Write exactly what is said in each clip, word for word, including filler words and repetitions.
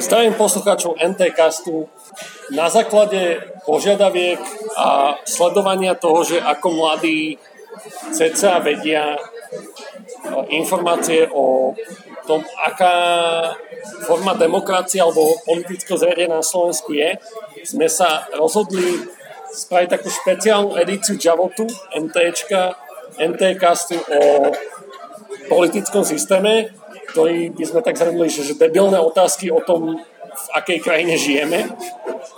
Zdravím poslucháčov en té Castu. Na základe požiadaviek a sledovania toho, že ako mladí cca vedia informácie o tom, aká forma demokracie alebo politického zriadenia na Slovensku je, sme sa rozhodli spraviť takú špeciálnu edíciu Javotu NTčka, en té Castu o politickom systéme, ktorý by sme tak zhrnuli, že debilné otázky o tom, v akej krajine žijeme.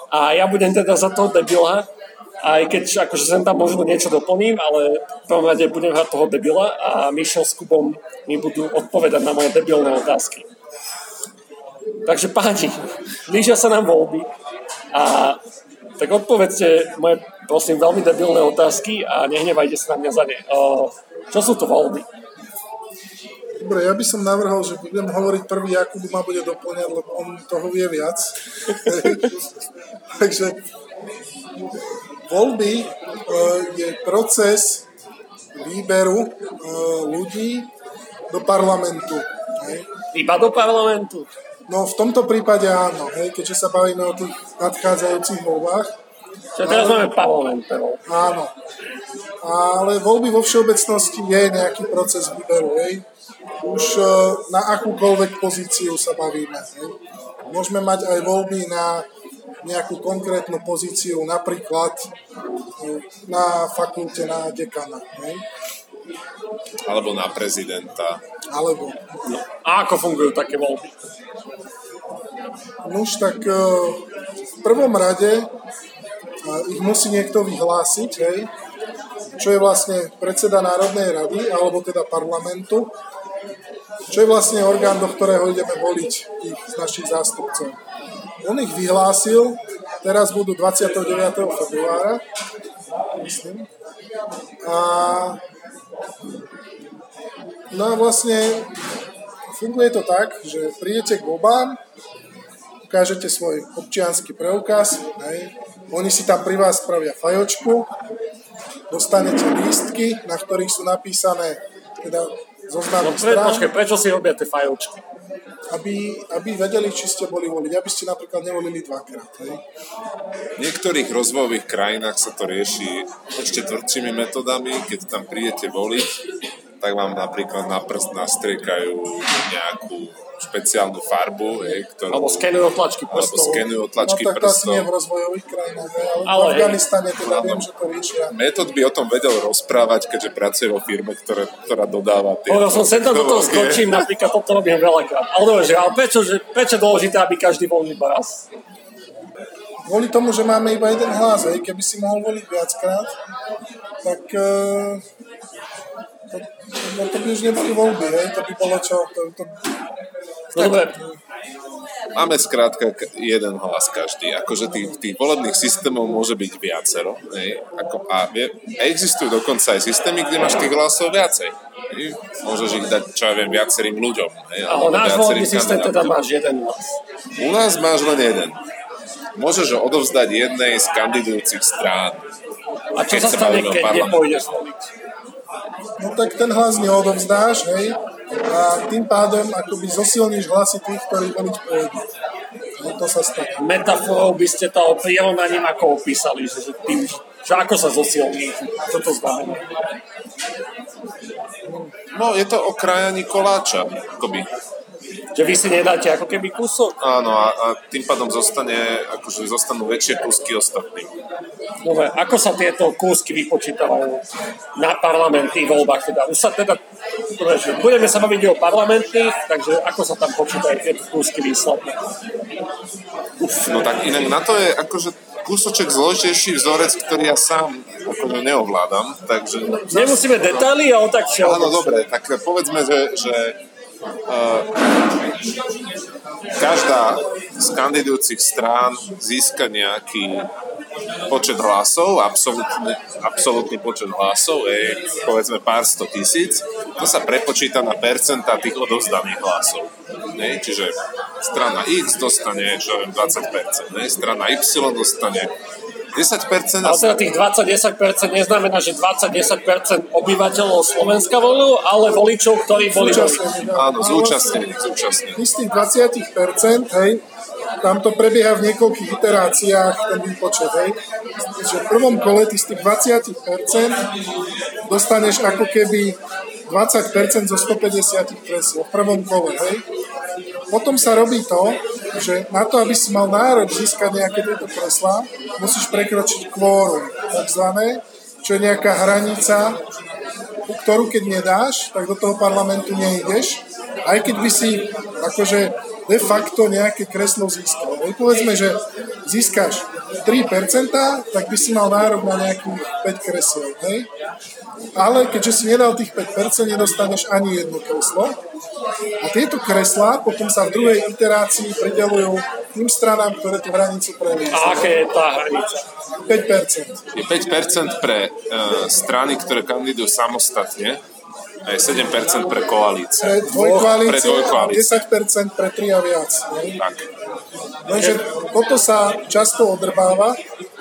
A ja budem teda za toho debila, aj keď akože sem tam možno niečo doplním, ale v prvom rade budem hrať toho debila a Mišel s Kubom mi budú odpovedať na moje debilné otázky. Takže páni, blížia sa nám voľby a tak odpovedzte moje, prosím, veľmi debilné otázky a nehnevajte sa na mňa za ne. Čo sú to voľby? Dobre, ja by som navrhol, že budem hovoriť prvý, Jakub ma bude doplňať, lebo on toho vie viac. Takže voľby e, je proces výberu e, ľudí do parlamentu. Hej. Iba do parlamentu? No v tomto prípade áno, hej, keďže sa bavíme o tých nadchádzajúcich voľbách. Čo teraz máme parlament. Áno. Ale voľby vo všeobecnosti je nejaký proces výberu, hej. Už na akúkoľvek pozíciu sa bavíme. Ne? Môžeme mať aj voľby na nejakú konkrétnu pozíciu, napríklad na fakulte, na dekana. Ne? Alebo na prezidenta. Alebo. No. A ako fungujú také voľby? Nuž, tak v prvom rade ich musí niekto vyhlásiť, hej? Čo je vlastne predseda Národnej rady, alebo teda parlamentu, čo je vlastne orgán, do ktorého ideme voliť tých z našich zástupcov. On ich vyhlásil, teraz budú dvadsiateho deviateho februára, myslím. A, no a vlastne funguje to tak, že prídete k voľbám, ukážete svoj občiansky preukaz, hej. Oni si tam pri vás spravia fajočku, dostanete lístky, na ktorých sú napísané teda zoznam no, pre, strán. Počkej, prečo si robia tie fajočky? Aby, aby vedeli, či ste boli voliť. Aby ste napríklad nevolili dvakrát. Hej? V niektorých rozvojových krajinách sa to rieši ešte tvrdšími metodami. Keď tam prídete voliť, tak vám napríklad na prst nastriekajú nejakú špeciálnu farbu, hej, ktorú... Alebo skenujú otlačky prstov. Alebo skenujú otlačky no, prstov. V rozvojových krajinách, ale v Afganistane teda viem, že to riešia. Metód by o tom vedel rozprávať, keďže pracuje vo firme, ktoré, ktorá dodáva tie... No, som sem tam do toho skočím, napríklad toto robím veľakrát. Ale dobre, že, ale prečo, že, prečo je dôležité, aby každý volil iba raz? Kvôli tomu, že máme iba jeden hlas, hej, keby si mohol voliť viackrát, tak... E... To, no to by už neboli voľby, hej? To by bolo čo? To, to... No, dobre. Máme skrátka jeden hlas každý. Akože tých, tých volebných systémov môže byť viacero. Hej? Ako, a existujú dokonca aj systémy, kde máš tých hlasov viacej. Hej? Môžeš ich dať, čo ja viem, viacerým ľuďom. Hej? Ale náš voľbný systém teda máš jeden hlas. U nás máš len jeden. Môžeš ho odovzdať jednej z kandidujúcich strán. A čo sa stane, keď nepôjdeš voliť? No tak ten hlas neodovzdáš, hej, a tým pádom akoby zosilníš hlasy tých, ktorí voliť pôjdu. No to sa stane. Metaforou by ste to prirovnaním ako opísali, že, tým, že ako sa zosilní, čo to znamená? No je to o krájaní koláča, akoby. Že vy si nedáte ako keby kúsok? Áno, a, a tým pádom zostane, akože zostanú väčšie kúsky ostatní. Dobre, ako sa tieto kúsky vypočítavajú na parlamentných voľbách? Teda? Už sa teda, dobre, budeme sa baviť o parlamentných, takže ako sa tam počítajú tieto kúsky výsledné? No tak inak na to je akože kúsoček zložitejší vzorec, ktorý ja sám akože neovládam. Takže... Nemusíme detaily, ale tak všetko. Áno, dobre, tak povedzme, že... že Uh, každá z kandidujúcich strán získa nejaký počet hlasov, absolútny, absolútny počet hlasov je povedzme pár sto tisíc, to sa prepočíta na percentá tých odovzdaných hlasov, ne? Čiže strana X dostane čo viem, dvadsať percent, ne? Strana Y dostane desať percent... Ale teda tých dvadsať až desať percent neznamená, že dvadsať až desať percent obyvateľov Slovenska volujú, ale voličov, ktorí boli zúčastnení. Áno, zúčastnení. Z tých dvadsať percent, hej, tam to prebieha v niekoľkých iteráciách, ten výpočet, hej. Že v prvom kole ty z tých dvadsať percent dostaneš ako keby dvadsať percent zo stopäťdesiat kresl v prvom kole, hej. Potom sa robí to, že na to, aby si mal nárok získať nejaké tieto kreslá, musíš prekročiť kvórum, takzvané, čo je nejaká hranica, ktorú keď nedáš, tak do toho parlamentu nejdeš, aj keď by si akože de facto nejaké kreslo získal. No, povedzme, že získaš tri percentá, tak by si mal nárok na nejakých päť kresiel. Hej? Ale keďže si nedal tých päť percent, nedostaneš ani jedno kreslo. A tieto kreslá potom sa v druhej iterácii pridelujú tým stranám, ktoré tú hranicu preliezli. A aké je tá hranica? päť percent. Je päť percent pre e, strany, ktoré kandidujú samostatne, aj sedem percent pre koalície. Pre dvojkoalície, desať percent pre tri a viac. Ne? Tak. Lenže toto sa často odrbáva,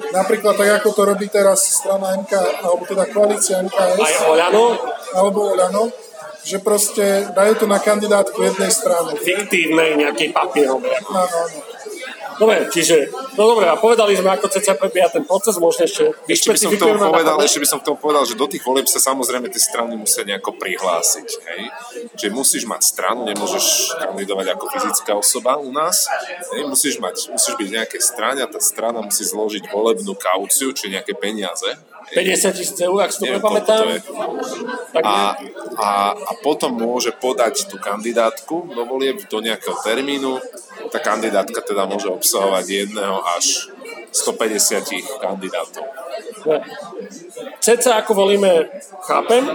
napríklad tak, ako to robí teraz strana em ká, alebo teda koalícia em ká es. Aj Oľano? Alebo Oľano, že proste dajú to na kandidátku jednej strany. Fiktívnej nejakej papierom. Áno, áno. Dobre, čiže, no dobre, a povedali sme, ako cca prebieha ten proces, možno ešte vyšpecifikujeme. Ešte by som k tomu povedal, že do tých volieb sa samozrejme tie strany musia nejako prihlásiť, hej. Čiže musíš mať stranu, nemôžeš kandidovať ako fyzická osoba u nás, hej, musíš mať, musíš byť v nejakej strane a tá strana musí zložiť volebnú kauciu, či nejaké peniaze. päťdesiat tisíc eur, ak si to prepamätám. A, a, a potom môže podať tú kandidátku do volieb do nejakého termínu. Tá kandidátka teda môže obsahovať jedného až stopäťdesiat kandidátov. Ceca ako volíme, chápem,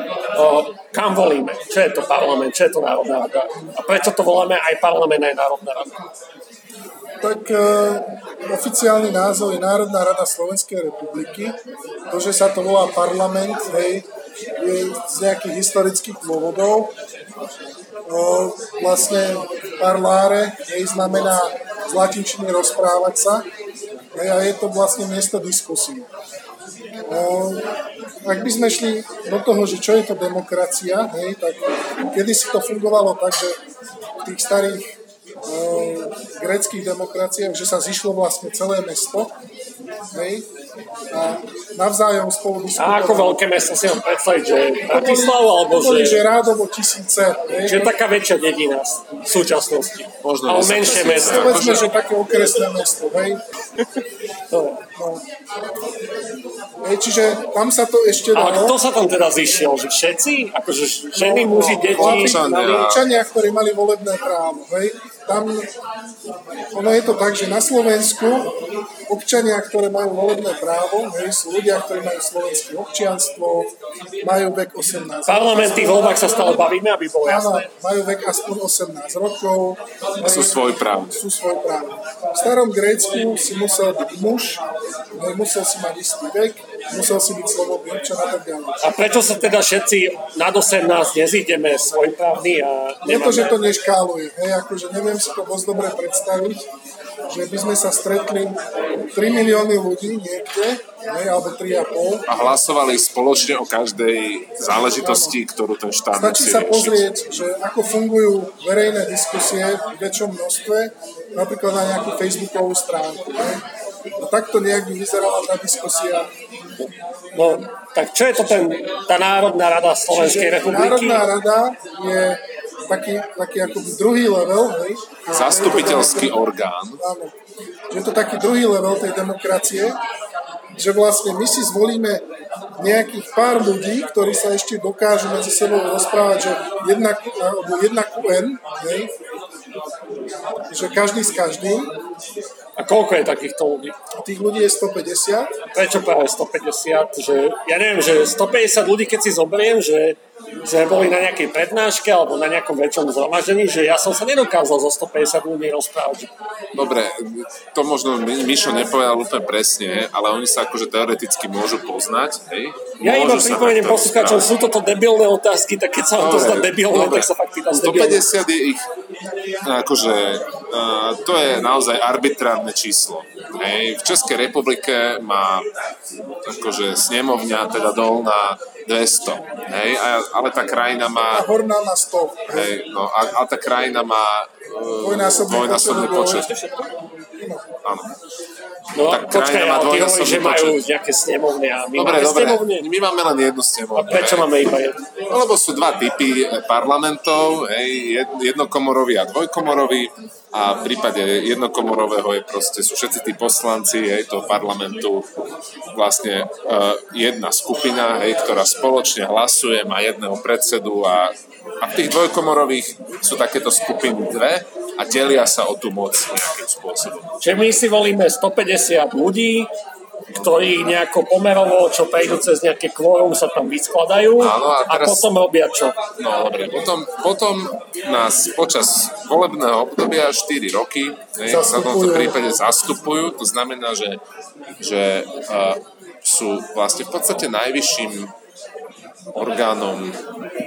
o, kam volíme, čo je to parlament, čo je to národná rada a prečo to voláme aj parlament, aj národná rada? Tak e, oficiálny názov je Národná rada Slovenskej republiky. To, že sa to volá parlament, hej, je z nejakých historických dôvodov. E, vlastne parlare, hej, znamená z latinčiny rozprávať sa, hej, a je to vlastne miesto diskusí. E, ak by sme šli do toho, že čo je to demokracia, hej, tak kedysi to fungovalo tak, že v tých starých gréckych demokraciách, že sa zišlo vlastne celé mesto, hej, a navzájom spolu diskutovali. A ako veľké mesto si mám predstaviť, že Bratislava, alebo že... Boli, že rádovo tisíce. Hej, že taká väčšia dedina v súčasnosti. Možno ale menšie mesto. Povedzme, že také okresné mesto, hej. No. Hej, čiže tam sa to ešte dalo. Ale kto sa tam teda zišiel? Že všetci? Akože ženy, no, muži, deti? Občania, ktorí mali volebné právo, hej. Tam, ono je to tak, že na Slovensku občania, ktoré majú volebné právo, hej, sú ľudia, ktorí majú slovenské občianstvo, majú vek osemnásť rokov. Parlamentných voľbách sa stále bavíme, aby bolo jasné. Majú vek aspoň osemnásť rokov. Hej, sú svojprávni. Sú svojprávni. V starom Grécku si musel byť muž, hej, musel si mať istý vek, musel si byť slobodný občan a tak ďalej. A prečo sa teda všetci nad osemnásť nezídeme svojprávni a nemáme... Je to, že to neškáluje, hej, akože neviem si to dosť dobre predstaviť, že by sme sa stretli tri milióny ľudí niekde, ne, alebo tri a pol. A hlasovali spoločne o každej záležitosti, ktorú ten štát... Stačí sa pozrieť, že ako fungujú verejné diskusie v väčšom množstve, napríklad na nejakú facebookovú stránku. Ne? A takto nejak by vyzerala tá diskusia. No, tak čo je to ten, tá Národná rada Slovenskej republiky? Národná rada je... Taký, taký akoby druhý level, hej? Zastupiteľský taký, orgán. Áno. Je to taký druhý level tej demokracie, že vlastne my si zvolíme nejakých pár ľudí, ktorí sa ešte dokážu medzi sebou rozprávať, že jedna, alebo jedna kú en, hej? Že každý s každým. A koľko je takýchto ľudí? Tých ľudí je stopäťdesiat. Prečo práve stopäťdesiat? Že, ja neviem, že stopäťdesiat ľudí, keď si zoberiem, že, že boli na nejakej prednáške alebo na nejakom väčšom zhromaždení, že ja som sa nedokázal zo stopäťdesiat ľudí rozprávať. Dobre, to možno Mišo nepovedal úplne presne, ale oni sa akože teoreticky môžu poznať. Hej? Ja iba pripomeniem poslucháčom, sú toto debilné otázky, tak keď sa vám to zdá debilné, tak sa fakt pýtam debilné. stopäťdesiat je ich akože to je naozaj arbitrárne číslo. Hej. V Českej republike má akože snemovňa, teda dolná dvesto. Hej. A, ale tá krajina má... A horná má sto. Hej, no, a, a tá krajina má uh, dvojnásobný počet. Áno. No, tak počkaj, ale ty hovoríš, že majú nejaké snemovne a my dobre, máme dobre. Snemovne. My máme len jednu snemovne. A prečo máme iba jednu? No, lebo sú dva typy parlamentov, hej, jednokomorový a dvojkomorový a v prípade jednokomorového je proste, sú všetci tí poslanci, hej, toho parlamentu vlastne uh, jedna skupina, hej, ktorá spoločne hlasuje, má jedného predsedu a, a v tých dvojkomorových sú takéto skupiny dve a delia sa o tú moc nejakým spôsobom. Čiže my si volíme stopäťdesiat ľudí, ktorí nejako pomerovo, čo prejdú cez nejaké kvórum, sa tam vyskladajú. Áno, a, teraz... a potom robia čo? No dobre, potom, potom nás počas volebného obdobia štyri roky, ne, sa v tomto prípade zastupujú, to znamená, že, že uh, sú vlastne v podstate najvyšším orgánom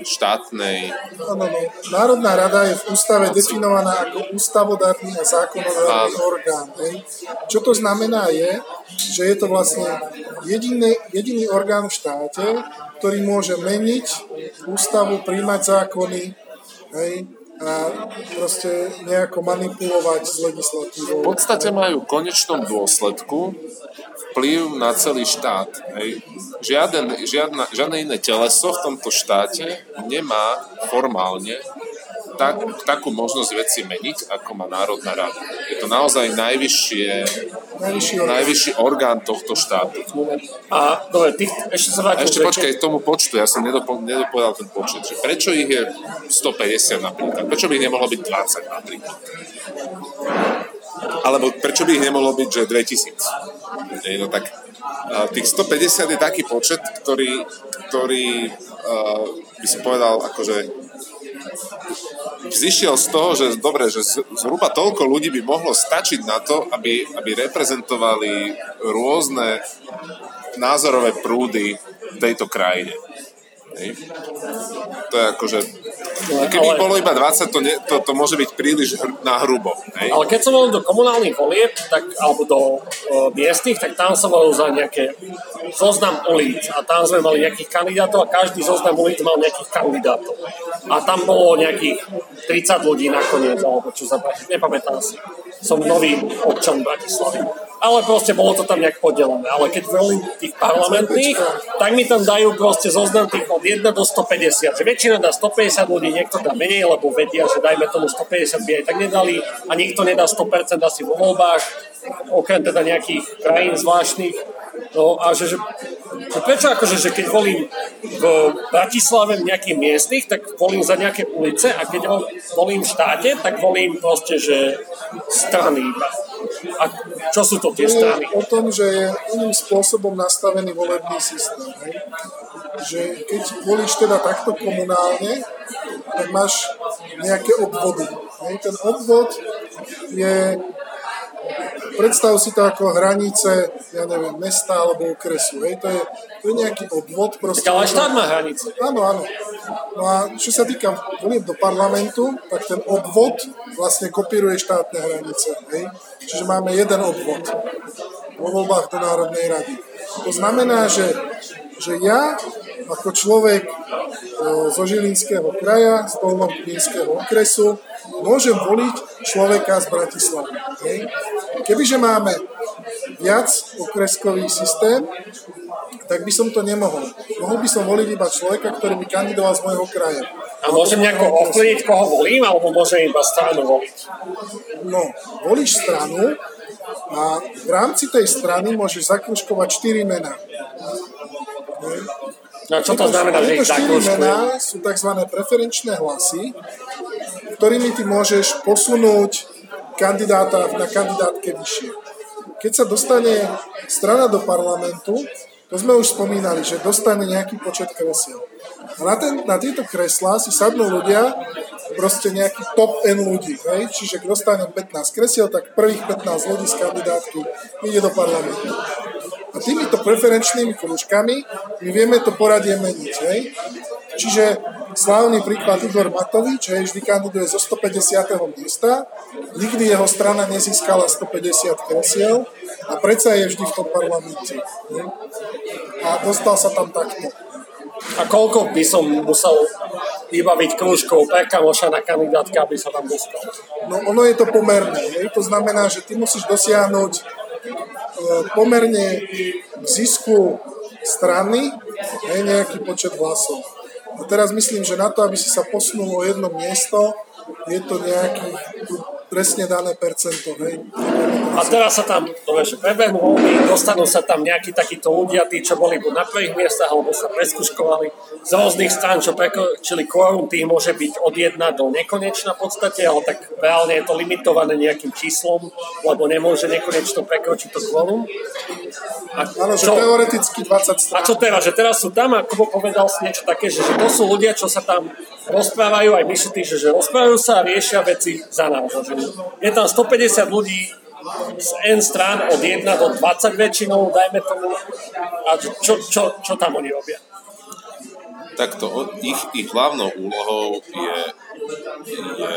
štátnej... Áno, no. Národná rada je v ústave definovaná ako ústavodárny a zákonodárny orgán. Hej. Čo to znamená je, že je to vlastne jediný, jediný orgán v štáte, ktorý môže meniť ústavu, príjmať zákony, hej, a proste nejako manipulovať s legislatívou. V podstate majú v konečnom dôsledku vplyv na celý štát. Hej. Žiaden, žiadna, žiadne iné teleso v tomto štáte nemá formálne tak, takú možnosť veci meniť, ako má Národná rada. Je to naozaj najvyššie, najvyšší, najvyšší orgán tohto štátu. A, dobre, ty, ešte sa vrátim. Ešte počkaj k tomu počtu, ja som nedopo, nedopovedal ten počet. Že prečo ich je stopäťdesiat napríklad? Prečo by ich nemohlo byť dvadsať napríklad? Alebo prečo by ich nemohlo byť, že dvetisíc? Je, no tak, tých stopäťdesiat je taký počet, ktorý, ktorý uh, by som povedal, akože vzýšiel z toho, že dobre, že zhruba toľko ľudí by mohlo stačiť na to, aby, aby reprezentovali rôzne názorové prúdy v tejto krajine. Hej. To je akože, keby ale, bolo iba dvadsať, to, ne, to, to môže byť príliš hr, na hrubo. Hej. Ale keď som bol do komunálnych volieb, tak, alebo do e, miestnych, tak tam som bol za nejaké zoznam ulic a tam sme mali nejakých kandidátov a každý zoznam ulic mal nejakých kandidátov. A tam bolo nejakých tridsať ľudí nakoniec, alebo čo sa nepamätám si. Som nový občan Bratislavy. Ale proste bolo to tam nejak podelené. Ale keď volím tých parlamentných, tak mi tam dajú proste zoznam tých od jeden do stopäťdesiat. Že väčšina dá stopäťdesiat ľudí, niekto dá menej, lebo vedia, že dajme tomu stopäťdesiat by aj tak nedali a niekto nedá sto percent asi vo voľbách, okrem teda nejakých krajín zvláštnych. No a že, že, že prečo akože, že keď volím v Bratislave nejakých miestnych, tak volím za nejaké ulice a keď ho volím v štáte, tak volím proste, že strany. A čo sú to tie strany? O tom, že je iným spôsobom nastavený volebný systém. Hej? Že keď volíš teda takto komunálne, tak máš nejaké obvody. Hej? Ten obvod je... Predstav si to ako hranice, ja neviem, mesta alebo okresu. Hej, to je, to je nejaký obvod. Proste, tak ale štát má hranice. Áno, áno. No a čo sa týka volieb do parlamentu, tak ten obvod vlastne kopíruje štátne hranice. Hej. Čiže máme jeden obvod vo voľbách do Národnej rady. To znamená, že, že ja ako človek e, zo Žilinského kraja, z Dolnokrínského okresu, môžem voliť človeka z Bratislavy. Hej. Kebyže máme viac okreskový systém, tak by som to nemohol. Mohol by som voliť iba človeka, ktorý by kandidoval z môjho kraja. A môžem nejako ovplyvniť, koho volím, alebo môžem iba stranu voliť? No, volíš stranu a v rámci tej strany môžeš zakružkovať štyri mená. Hej. No čo to znamená, že ich zakružkujú? štyri mená sú tzv. Preferenčné hlasy, ktorými ty môžeš posunúť kandidáta na kandidátke vyššie. Keď sa dostane strana do parlamentu, to sme už spomínali, že dostane nejaký počet kresiel. A na, ten, na tieto kreslá si sadnú ľudia, proste nejaký top N ľudí. Hej? Čiže keď dostanem pätnásť kresiel, tak prvých pätnásť ľudí z kandidátky ide do parlamentu. A týmito preferenčnými kružkami my vieme to poradie meniť. Hej? Čiže z slávny príklad Igor Matovič, hej, vždy kandiduje zo stopäťdesiateho miesta, nikdy jeho strana nezískala stopäťdesiat kresiel a predsa je vždy v tom parlamente. Hej. A dostal sa tam takto. A koľko by som musel vybaviť krúžkou Pekáloša na kandidátka, aby sa tam dostal? No ono je to pomerné. Je? To znamená, že ty musíš dosiahnuť e, pomerne k zisku strany aj nejaký počet hlasov. A teraz myslím, že na to, aby si sa posunul o jedno miesto, je to nejaký presne dané percento. Hej. A teraz sa tam, dobre, prebehnú voľby, dostanú sa tam nejakí takíto ľudia, tí, čo boli buď na prvých miestach, alebo sa preskúškovali z rôznych strán, čo prekočili kvórum, tých môže byť od jedna do nekonečna v podstate, ale tak reálne je to limitované nejakým číslom, lebo nemôže nekonečno prekročiť to kvórum. Ale že teoreticky dvadsať strán. A čo teraz? Že teraz sú tam, ako povedal si niečo také, že, že to sú ľudia, čo sa tam rozprávajú, aj myšli tí, že, že rozprávajú sa a riešia veci za nás. Je tam stopäťdesiat ľudí z N strán od jedna do dvadsať väčšinou, dajme tomu. A čo, čo, čo tam oni robia? Takto, ich, ich hlavnou úlohou je, je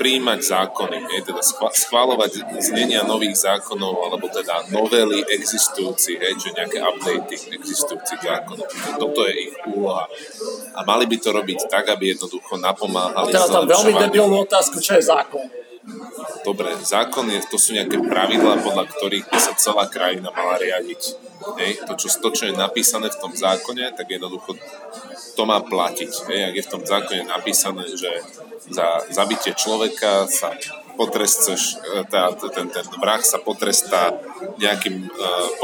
prijímať zákony, je, teda schváľovať znenia nových zákonov, alebo teda novely existujúcich, hej, čiže nejaké updaty existujúcich zákonov. Toto je ich úloha. A mali by to robiť tak, aby jednoducho napomáhali. A teraz tam veľmi debilnú otázku, čo je zákon. Dobre, zákon je, to sú nejaké pravidlá, podľa ktorých by sa celá krajina mala riadiť. Hej, to, čo, to, čo je napísané v tom zákone, tak jednoducho to má platiť. Hej, ak je v tom zákone napísané, že za zabitie človeka sa potrestá, ten, ten vrah sa potrestá nejakým uh,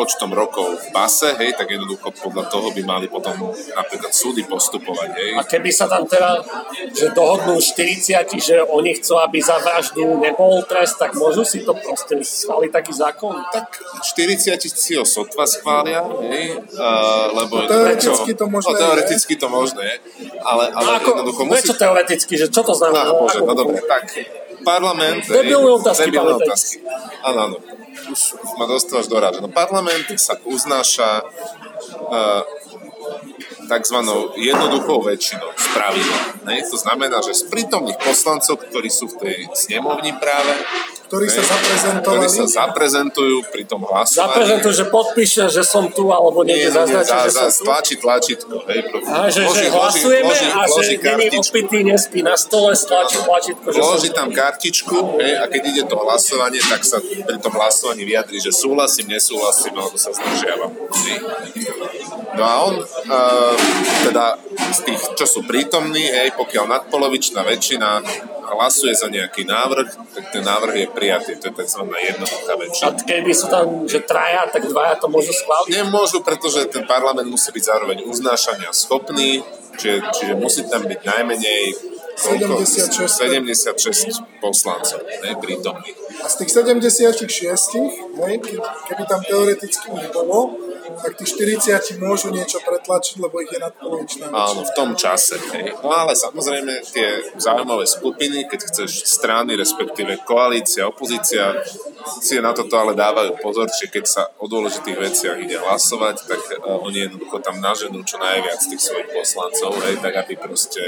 počtom rokov v base, hej, tak jednoducho podľa toho by mali potom napríklad súdy postupovať. Hej. A keby sa tam teda, že dohodnú štyridsať, že oni chcú, aby za vraždu nebol trest, tak môžu si to proste schváliť taký zákon? Tak štyridsať si ho sotva schvália, hej, uh, lebo no, teoreticky to možné, no, teoreticky to možné, ale, ale ako, jednoducho musí... Prečo teoreticky, že čo to znamená? No, no dobre, tak... Parlament... Debilné otázky, otázky. Áno, áno. Už ma dostávaš do ráže. No, parlament sa uznáša uh, takzvanou jednoduchou väčšinou z pravidla. To znamená, že z prítomných poslancov, ktorí sú v tej snemovni práve, ktorí sa, ktorí sa zaprezentujú pri tom hlasovaní. Zaprezentujú, že podpíše, že som tu, alebo niekde zaznačí, že som tu. Stlačí tlačítko. Hej, a že, loži, že hlasujeme loži, loži, a loži že není opitý, nespí na stole, stlačí tlačítko. Vloží tam kartičku, hej, a keď ide to hlasovanie, tak sa pri tom hlasovaní vyjadri, že súhlasím, nesúhlasím, alebo sa zdržiavam. No a on, uh, teda z tých, čo sú prítomní, hej, pokiaľ nadpolovičná väčšina hlasuje za nejaký návrh, tak ten návrh je prijatý. To je tzv. Jednoduchá väčšina. A keby sú tam, že traja, tak dvaja to môžu schváliť? Nemôžu, pretože ten parlament musí byť zároveň uznášania schopný, čiže, čiže musí tam byť najmenej koľko, sedemdesiatšesť poslancov, ne, prítomných. A z tých sedemdesiatšesť, ne, keby tam teoreticky nebolo, tak tí štyridsať môžu niečo pretlačiť, lebo ich je nadpolovičná väčšina. Áno, v tom čase. Hej. No ale samozrejme tie záujmové skupiny, keď chceš strany, respektíve koalícia, opozícia, si na toto ale dávajú pozor, že keď sa o dôležitých veciach ide hlasovať, tak uh, oni jednoducho tam naženú čo najviac tých svojich poslancov, hej, tak aby proste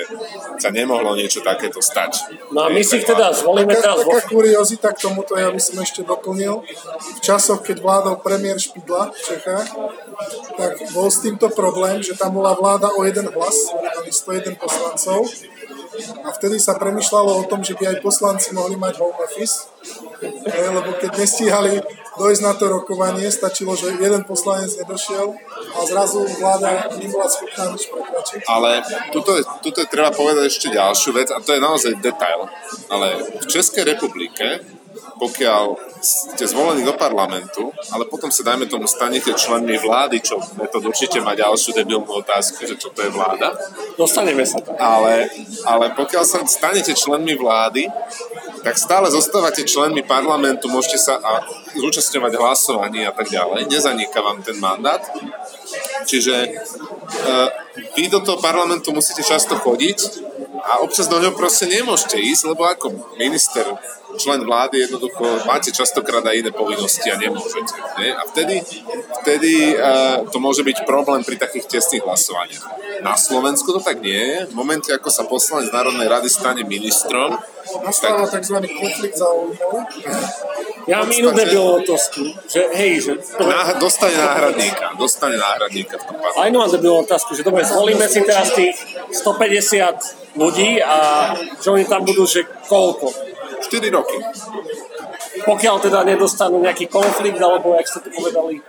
sa nemohlo niečo takéto stať. No a my hej, si ich teda zvolíme teraz... Taká, taká kuriozita k tomuto, ja by som ešte doplnil. V časoch, keď vládol premiér Špidla v Čechách, tak bol s týmto problém, že tam bola vláda o jeden hlas, mali sto jeden poslancov a vtedy sa premýšľalo o tom, že by aj poslanci mohli mať home office, lebo keď nestíhali dojsť na to rokovanie, stačilo, že jeden poslanec nedošiel a zrazu vláda nebola schopná nič prekračiť. Ale tuto, tuto treba povedať ešte ďalšiu vec a to je naozaj detail, ale v Českej republike, pokiaľ ste zvolení do parlamentu, ale potom sa, dajme tomu, stanete členmi vlády, čo to určite má ďalšiu debilnú otázku, že čo to je vláda. Dostaneme sa tam. Ale, ale pokiaľ sa stanete členmi vlády, tak stále zostávate členmi parlamentu, môžete sa a zúčastňovať hlasovanie a tak ďalej. Nezaniká vám ten mandát. Čiže e, vy do toho parlamentu musíte často chodiť a občas do ňoho proste nemôžete ísť, lebo ako minister, člen vlády, jednoducho máte častokrát aj iné povinnosti a nemôžete. Ne? A vtedy, vtedy uh, to môže byť problém pri takých tesných hlasovaniach. Na Slovensku to tak nie je. V momente, ako sa poslanec Národnej rady stane ministrom, nastáva tzv. Konflikt záujmov. Ja minú debilotosku, že hej, že... Ná, dostane náhradníka, dostane náhradníka v tom pánu. Aj mám debilotosku, že dobre, zvolíme si teraz tých stopäťdesiat ľudí a že oni tam budú, že koľko? štyri roky. Pokiaľ teda nedostanú nejaký konflikt, alebo, jak ste to povedali,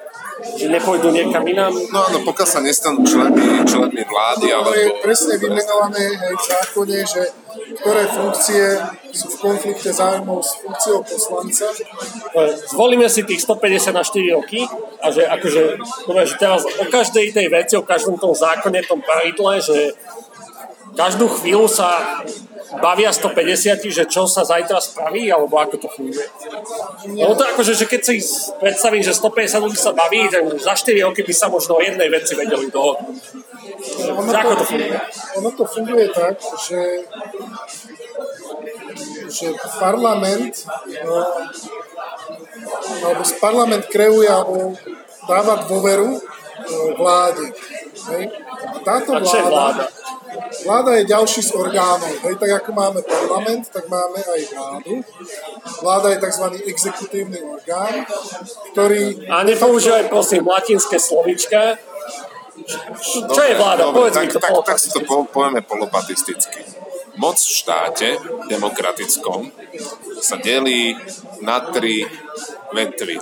že nepôjdu niekam inám. No áno, pokiaľ sa nestanú členmi, členmi vlády, no, alebo... To je presne vymenované v zákone, že ktoré funkcie sú v konflikte záujmov s funkciou poslanca. Zvolíme si tých stopäťdesiat na štyri roky a že akože, že teraz o každej tej veci, o každom tom zákone, tom pravidle, že každú chvíľu sa bavia stopäťdesiat, že čo sa zajtra spraví, alebo ako to funguje. No to akože, že keď si predstavím, že stopäťdesiat ľudí sa baví, tak za štyri roky by sa možno o jednej veci vedeli dohodnúť. Ako to funguje? Ono to funguje tak, že, že parlament no, alebo parlament kreuje alebo dáva dôveru vláde. Hej? A táto vláda Vláda je ďalší z orgánov. Hej, tak ako máme parlament, tak máme aj vládu. Vláda je tzv. Exekutívny orgán, ktorý... A nepoužívaj prosím latinské slovíčka. Čo dobre, je vláda? Dobre, povedz tak, mi to tak, tak si to povieme polopatisticky. Moc v štáte, demokratickom, sa delí na tri vetvy.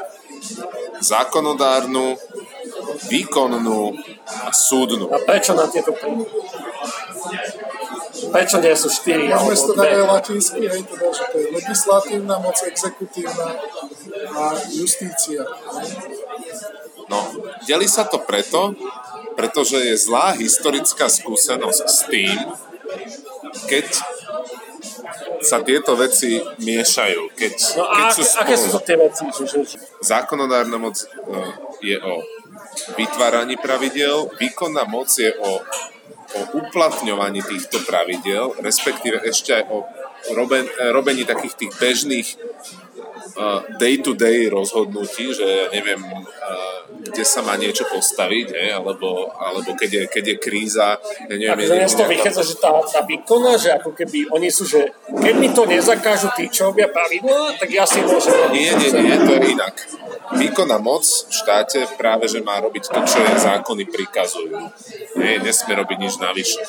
Zákonodárnu, výkonnú a súdnu. A prečo na tieto príjmy? Prečo nie sú štyri? Môžeme si to dať aj latinsky, hej, teda, že to je legislatívna moc, exekutívna a justícia. No, delí sa to preto, pretože je zlá historická skúsenosť s tým, keď sa tieto veci miešajú. Keď, no a keď sú spolu. Aké sú to tie veci? Zákonodárna moc je o vytváraní pravidel, výkonná moc je o, o uplatňovaní týchto pravidel, respektíve ešte aj o roben, robení takých tých bežných uh, day-to-day rozhodnutí, že ja neviem, uh, kde sa má niečo postaviť, ne? alebo, alebo keď, je, keď je kríza. Ja neviem, je neviem, to vychádza, že tá, tá výkona, že ako keby oni sú, že keď mi to nezakážu tí, čo robia pravidla, tak ja si môžem... Nie, nie, nie, to je inak. Výkonná moc v štáte práve, že má robiť to, čo jej zákony prikazujú. Nie, nesmie robiť nič navyše.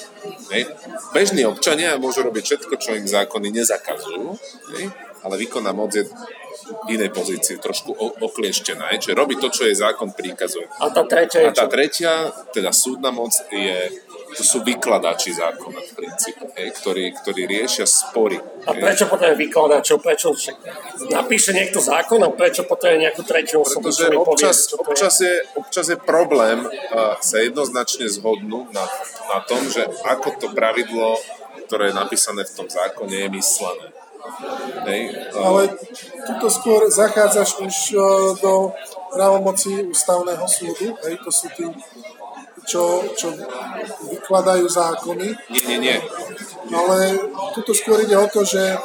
Nie? Bežní občania môžu robiť všetko, čo im zákony nezakazujú, nie? Ale výkonná moc je v inej pozícii, trošku oklieštená. Čiže robí to, čo jej zákon príkazuje. A tá tretia, A tá tretia teda súdna moc, je, to sú vykladači zákona v princípe, ktorí, ktorí riešia spory. A prečo potrebuje vykladačov? Prečo napíše niekto zákon a prečo potrebuje nejakú tretiu osobu? Pretože občas, povie, občas, je, občas je problém uh, sa jednoznačne zhodnúť na, na tom, že ako to pravidlo, ktoré je napísané v tom zákone, je myslené. Hej, um. Ale tuto skôr zachádzaš už uh, do právomocí ústavného súdu, hej, to sú tí, čo, čo vykladajú zákony. Nie, nie, nie. Ale tuto skôr ide o to, že,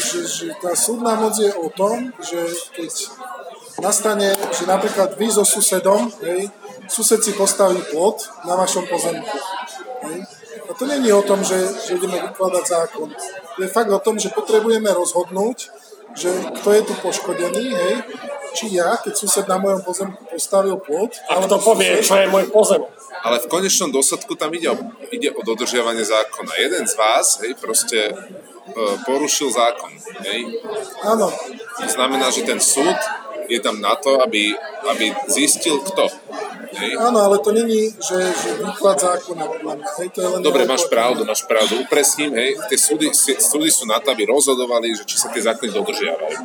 že, že tá súdna moc je o tom, že keď nastane, že napríklad vy so susedom, hej, sused si postaví plot na vašom pozemku. Hej. A to nie je o tom, že, že ideme vykladať zákon. To je fakt o tom, že potrebujeme rozhodnúť, že kto je tu poškodený, hej? Či ja, keď sused na mojom pozemku postavil plot. A kto povie, sused, čo je môj pozemok. Ale v konečnom dôsledku tam ide o, ide o dodržiavanie zákona. Jeden z vás, hej, proste porušil zákon. Hej? Áno. To znamená, že ten súd je tam na to, aby, aby zistil kto. Hej. Áno, ale to není, že, že výklad zákona. Hej, to je len Dobre, máš pravdu, máš pravdu. Upresním, hej, tie súdy, súdy sú na to, aby rozhodovali, že či sa tie zákony dodržiavajú.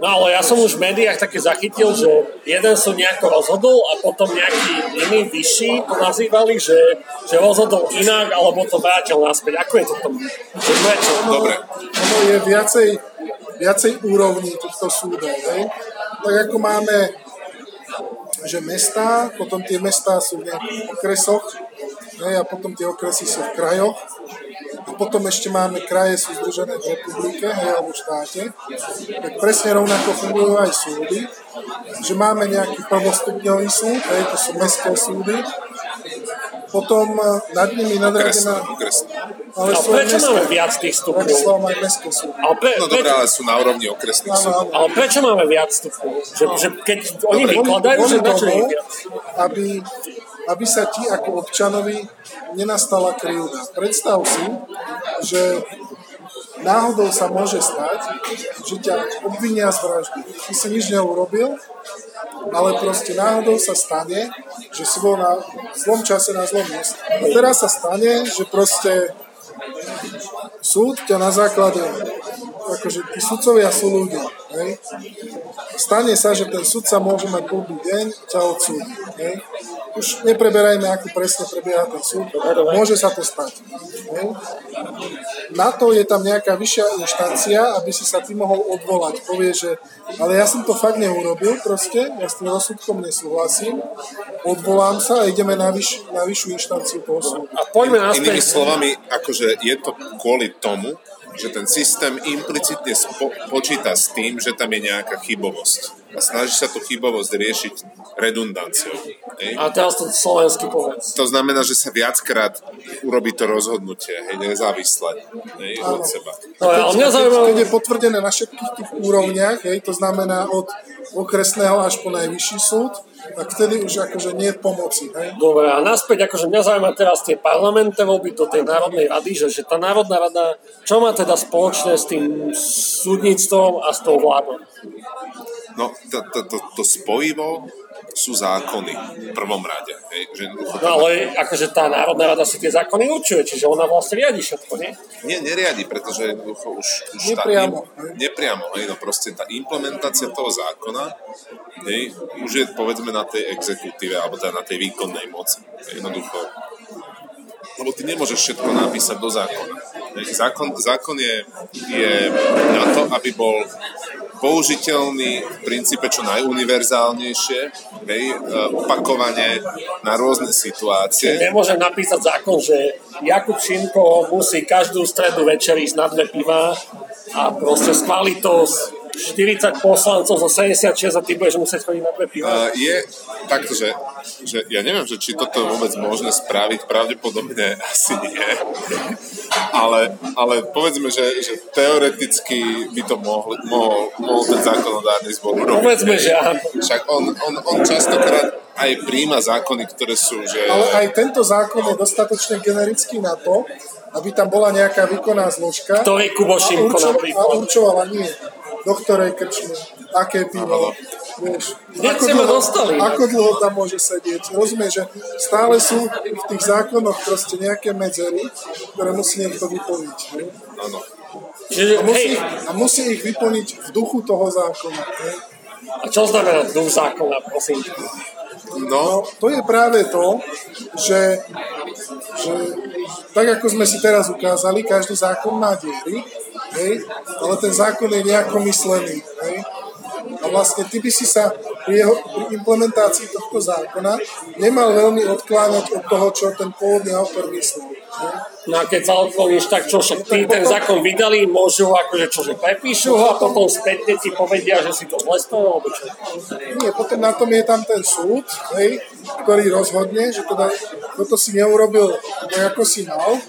No ale ja som už v médiách také zachytil, že jeden som nejako rozhodol a potom nejaký iný vyšší to nazývali, že, že rozhodol inak alebo to vrátil naspäť. Ako je to tomu? Dobre. Ono je viacej, viacej úrovní týchto súdov. Hej. Tak ako máme že mestá, potom tie mestá sú v nejakých okresoch, hej, a potom tie okresy sú v krajoch, a potom ešte máme kraje sú združené v republike alebo v štáte, tak presne rovnako fungujú aj súdy, že máme nejaký prvostupňový súd, hej, to sú mestské súdy, potom nad nimi nadradená... Okresné, ale no, prečo máme viac tých stupňov? Prečo máme mestské súdy? Ale pre, no dobré, ale sú na úrovni okresných súdov. Ale prečo máme viac stupňov? Že, no. že keď oni dobre, vykladajú, že prečo je viac? Aby... aby sa ti ako občanovi nenastala krivda. Predstav si, že náhodou sa môže stať, že ťa obvinia z vraždy. Ty si nič neurobil, ale proste náhodou sa stane, že si bol na zlom čase na zlom mieste. A teraz sa stane, že proste súd ťa na základe, akože tí sudcovia sú ľudia. Hej? Stane sa, že ten sudca môže mať blbý deň a ťa odsúdi. Hej? Už nepreberajme, ako presne prebieha ten súd. Môže sa to stať. Ne? Na to je tam nejaká vyššia inštancia, aby si sa ty mohol odvolať. Povie, že ale ja som to fakt neurobil proste, ja s tým rozsudkom nesúhlasím, odvolám sa a ideme na, vyš, na vyššiu inštanciu toho súdu. A poďme naspäť. Inými slovami, akože je to kvôli tomu, že ten systém implicitne spo- počíta s tým, že tam je nejaká chybovosť. A snaží sa tú chybovosť riešiť redundanciou. Hej? A teraz to slovenský povedz. To znamená, že sa viackrát urobí to rozhodnutie, hej, nezávisle hej, od seba. No, keď, ja, mňa zaujímavé... keď je potvrdené na všetkých tých úrovniach, hej, to znamená od okresného až po najvyšší súd, tak vtedy už akože nie je pomoci. Hej? Dobre, a naspäť, akože mňa zaujíma teraz tie parlamentné voľby do tej Národnej rady, že, že tá Národná rada, čo má teda spoločné s tým súdnictvom a s tou vládou? No, to, to, to, to spojivo sú zákony v prvom rade. Hej, že... No ale akože tá Národná rada si tie zákony určuje, čiže ona vlastne riadi všetko, nie? Nie, neriadi, pretože už, už nepriamo. Tá, nepriamo, hej, no proste tá implementácia toho zákona hej, už je povedzme na tej exekutíve, alebo teda na tej výkonnej moci. Jednoducho. Lebo ty nemôžeš všetko napísať do zákona. Zákon, zákon je, je na to, aby bol použiteľný v princípe čo najuniverzálnejšie, hej, opakovane na rôzne situácie. Čiže nemôžem napísať zákon, že Jakub Šimko musí každú stredu večer ísť na dve piva a proste schváliť to štyridsať poslancov zo sedemdesiatšesť a ty budeš musieť chodiť na dve piva. Uh, je takto, že, že ja neviem, že či toto vôbec možné spraviť, pravdepodobne asi nie. Ale, ale povedzme, že, že teoreticky by to mohol, mohol, mohol ten zákonodárny zbor urobiť. Povedzme, že áno. Však on, on, on častokrát aj príjma zákony, ktoré sú... Že... Ale aj tento zákon je dostatočne generický na to, aby tam bola nejaká výkonná zložka. Ktorý Kubo Šimko napríklad. A určovala nie. Do ktorej krčme. Aké pivo. Ako dlho, dostali, ako dlho tam môže sedieť. Rozumieš, že stále sú v tých zákonoch proste nejaké medzery, ktoré musí niekto vyplniť. Áno. A musí, a musí ich vyplniť v duchu toho zákona. Ne? A čo znamená duch zákona, prosím? No, to je práve to, že, že tak ako sme si teraz ukázali, každý zákon má diery, hej, ale ten zákon je nejako myslený. Hej. A vlastne ty by si sa pri, jeho, pri implementácii tohto zákona nemal veľmi odkláňať od toho, čo ten pôvodný autor myslel. Hej. No a keď sa odkloníš, tak čo však ty ten zákon vydali, môžu akože čože prepíšu ho a potom spätne ti povedia, že si to zlesnul, alebo čo? Nie, potom na tom je tam ten súd, hej, ktorý rozhodne, že teda toto si neurobil, to ako si mal,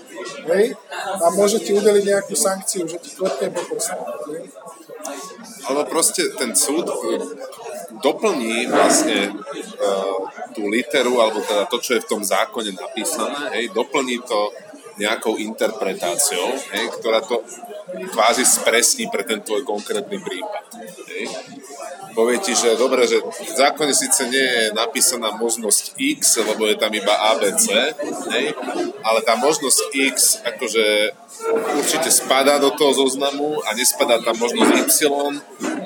hej, a môže ti udeliť nejakú sankciu, že ti klepne po prstu. Ale proste ten súd doplní vlastne uh, tú literu, alebo teda to, čo je v tom zákone napísané, hej, doplní to nejakou interpretáciou, hej, ktorá to kvázi spresní pre ten tvoj konkrétny prípad. Hej. Povie ti, že dobre, že v zákone síce nie je napísaná možnosť X, lebo je tam iba á bé cé, hej, ale tá možnosť X akože určite spadá do toho zoznamu a nespadá tam možnosť Y,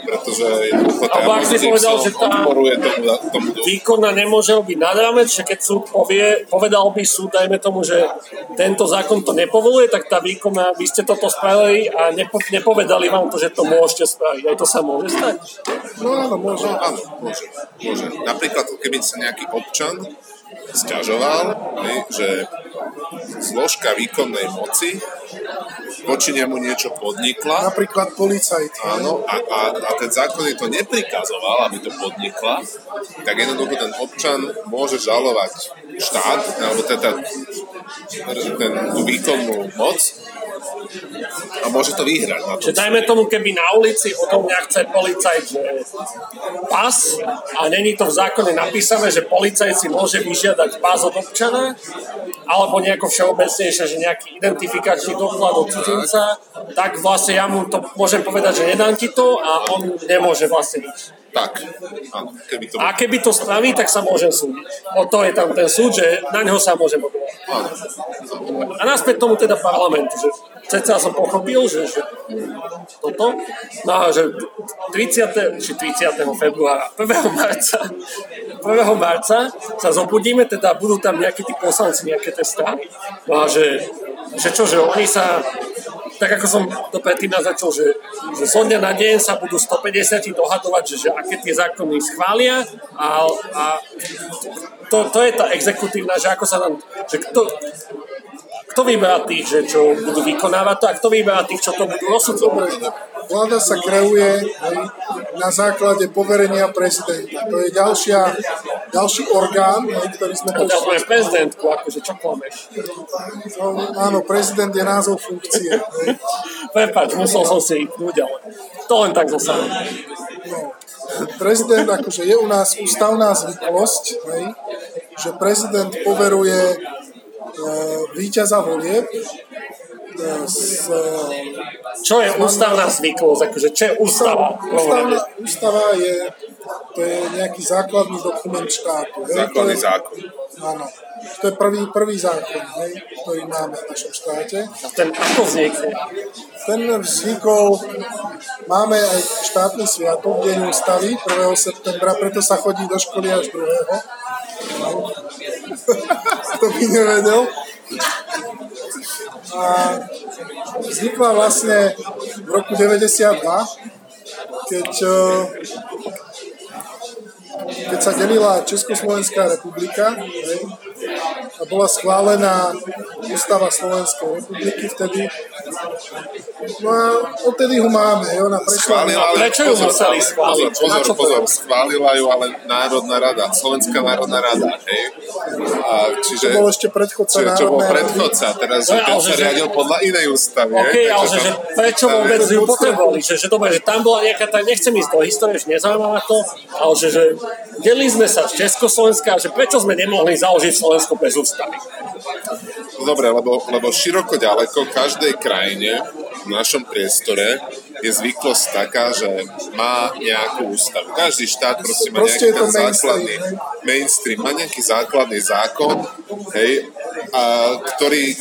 pretože jednoducho tá možnosť povedal, Y tá odporuje tomu, tomu výkona nemôže robiť nad rámec, že keď súd povie, povedal by súd, dajme tomu, že tento zákon to nepovoluje, tak tá výkona, vy ste toto spravili a nepo, nepovedali vám to, že to môžete spraviť. Aj to sa môže stať? No áno, môže. No, áno, môže, môže. Napríklad, keby sa nejaký občan sťažoval, že zložka výkonnej moci voči nemu niečo podnikla. Napríklad policajt. Áno, a, a, a ten zákon jej to neprikazoval, aby to podnikla, tak jednoducho ten občan môže žalovať štát, alebo teda ten, tú výkonnú moc a môže to vyhrať. Na tom, dajme tomu, keby na ulici o tom nechce policajt pas a není to v zákone napísané, že policajt si môže vyžiadať pás od občana, alebo nejako všeobecnejšie, že nejaký identifikačný doklad od cudzinca, tak vlastne ja mu to môžem povedať, že nedám ti to a on nemôže vlastne nič. Tak. Áno, keby to... A keby to spraví, tak sa môžem súdiť. O to je tam ten súd, že na ňo sa môžem odvolať. A naspäť tomu teda parlament, že ceca som pochopil, že, že toto, no že tridsiateho či tridsiateho februára, prvého marca sa zobudíme, teda budú tam nejakí tí poslanci, nejaké tie strany. No a že, že čo, že oni sa... Tak ako som to predtým naznačil, že, že zo dňa na deň sa budú stopäťdesiat dohadovať, že, že aké tie zákony schvália a, a to, to je tá exekutívna, že ako sa nám, že kto, kto vyberá tých, že čo budú vykonávať to a kto vyberá tých, čo to budú rozsudovať. Vláda sa kreuje na základe poverenia prezidenta. To je ďalšia, ďalší orgán, ktorý sme... To je prezidentku, akože čo klameš? No, áno, prezident je názov funkcie. Prepáč, musel som si vypnúť, ale to len tak zosám. No, prezident, akože je u nás ústavná zvyklosť, hej, že prezident poveruje e, víťaza volieb. S, čo je ústavná zvyklosť? Akože, čo je ústava? Ústava, ústava je, to je nejaký základný dokument štátu. Základný je, zákon. Áno. To je prvý, prvý zákon, hej, ktorý máme v našom štáte. A ten ako vznikol? Ten vznikol, máme aj štátny sviatok, deň ústavy, prvého septembra, preto sa chodí do školy až druhého No. To by nevedel. A vznikla vlastne v roku deväťdesiatdva, keď, keď sa delila Československá republika a bola schválená ústava Slovenskej republiky vtedy. No a odtedy ho máme. Ona prešla... Prečo ju museli schváliť? Pozor, pozor, pozor, schválila ju ale Národná rada, Slovenská národná rada. Hej. A čiže, to bol ešte predchodca národná rada. Čiže to bol predchodca, teraz že ten sa riadil podľa inej ústavy. Ok, hej, ale že, že prečo vôbec ju potrebovali? Že, že dobre, že tam bola nejaká, tak nechcem ísť do histórie, že nezaujímavá to, ale že, že delili sme sa z Československa, že prečo sme nemohli založiť Slovensko bez ústavy? Dobre, lebo, lebo široko ďaleko v každej krajine v našom priestore je zvyklosť taká, že má nejakú ústavu. Každý štát proste má nejaký ten základný mainstream, má nejaký základný zákon, hej, a ktorý,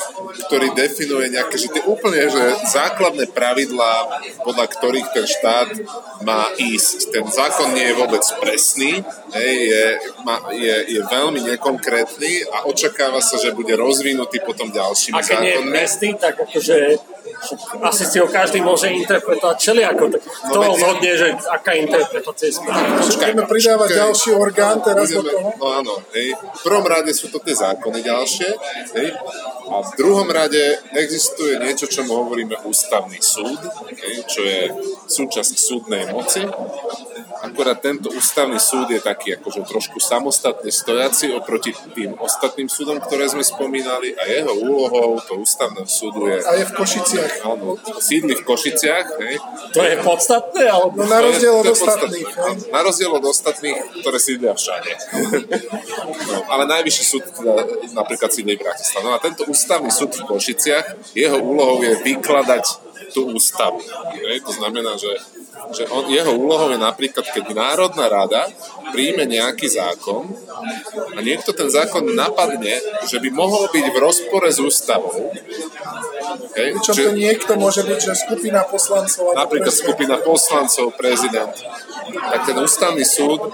ktorý definuje nejaké, že tie úplne že základné pravidlá, podľa ktorých ten štát má ísť. Ten zákon nie je vôbec presný, hej, je, má, je, je veľmi nekonkrétny a očakáva sa, že bude rozvinutý potom ďalšími zákonmi. A keď nie je presný, tak akože asi si ho každý môže interpretovať všelijako. To no, rozhodne, že aká interpretácia je správna. Budeme pridávať počkaj, ďalší orgán teraz budeme, do toho? No áno. Hej. V prvom rade sú to tie zákony ďalšie. Hej. A v druhom rade existuje niečo, čo mu hovoríme ústavný súd, hej, čo je súčasť súdnej moci. Akorát tento ústavný súd je taký akože trošku samostatne stojaci oproti tým ostatným súdom, ktoré sme spomínali a jeho úlohou toho ústavného súdu je... A je v Košiciach. Áno, sídli v Košiciach. Hej. To je podstatné? Ale... No na rozdiel od ostatných. Podstatné. Na rozdiel od ostatných, ktoré sídlia všade. No, ale najvyšší súd teda, napríklad sídli v Bratislave. No a tento ústavný súd v Košiciach, jeho úlohou je vykladať tú ústavu. Hej. To znamená, že že on, jeho úlohou je napríklad, keď Národná rada príjme nejaký zákon a niekto ten zákon napadne, že by mohol byť v rozpore s ústavou. Okay? Čo to niekto môže byť, že skupina poslancov... Napríklad prezident. skupina poslancov, prezident. Tak ten ústavný súd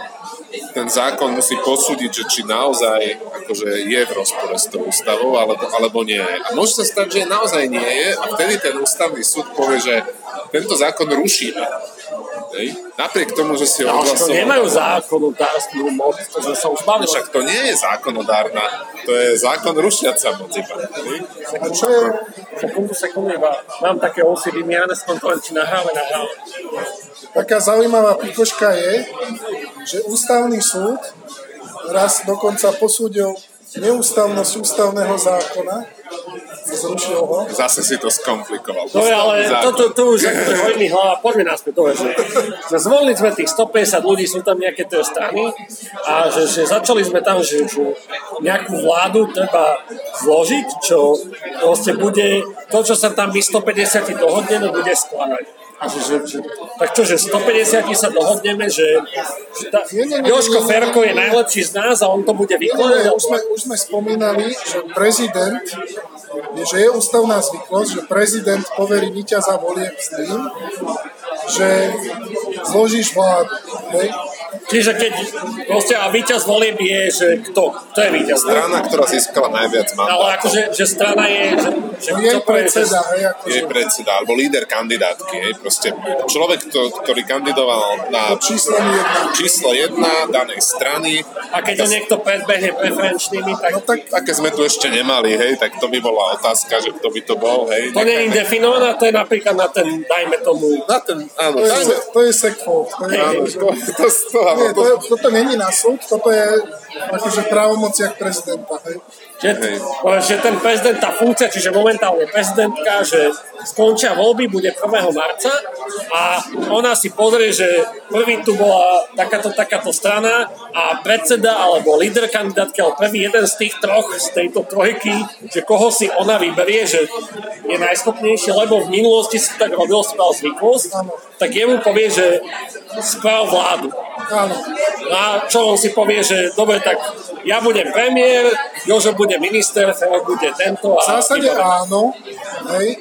ten zákon musí posúdiť, že či naozaj akože je v rozpore s tou ústavou, alebo, alebo nie je. A môže sa stať, že naozaj nie je a vtedy ten ústavný súd povie, že tento zákon rušíme. Hej. Napriek tomu, že si ho odhlasoval... No, nemajú zákonodárskú moc, že sa uspávajú. Však to nie je zákonodárna, to je zákon rušiaca moc. A čo je... Sekundu, sekundu, mám také osy vymiané, skontrolujem, či nahráme, nahráme. Taká zaujímavá pikoška je, že ústavný súd raz dokonca posúdil neústavnosť ústavného zákona, zrušil ho. Zase si to skomplikoval. To je, ale toto to, to už je iný hlava. Poďme náspäť. Zvolili sme tých stopäťdesiat ľudí, sú tam nejaké tie strany a že, že začali sme tam, že, že nejakú vládu treba zložiť, čo proste bude, to, čo sa tam my stopäťdesiat dohodne, no bude skladať. Že, že, že, tak čo, že stopäťdesiat sa dohodneme, že, že tá, nie, nie, nie, Jožko Ferko je najlepší z nás a on to bude vykladať? Už sme, už sme spomínali, že prezident, že je ústavná zvyklosť, že prezident poverí víťaza volieb s tým, že zložíš vládu. Ne? Čiže keď proste a víťaz volieb je, že kto? Kto je víťaz? Strana, ktorá získala najviac mandátov. Ale akože že strana je... Že, že je predseda. Je, akože... je predseda, alebo líder kandidátky. Je, proste človek, to, ktorý kandidoval na číslo jedna danej strany. A keď to niekto predbehne preferenčnými, tak... No tak, aké sme tu ešte nemali, hej, tak to by bola otázka, že kto by to bol, hej. To nie je indefinované, to je napríklad na ten, dajme tomu... Na ten, áno, to dajme. Je, to je sekvot, to je áno, to, to, to, nie, to, toto není na súd, toto je akože právomociach prezidenta. Hej. Že, že ten prezident, tá funkcia, čiže momentálne prezidentka, že skončia voľby, bude prvého marca a ona si pozrie, že prvý tu bola takáto, takáto strana a predseda alebo líder kandidátky, ale prvý jeden z tých troch, z tejto trojky, že koho si ona vyberie, že je najschopnejšie, lebo v minulosti si tak robil správ zvyklosť, tak jemu povie, že správ vládu. Áno. A čo on si povie, že dobre, tak ja budem premiér, Jožo bude minister, Fero bude tento. A v zásade áno, hej,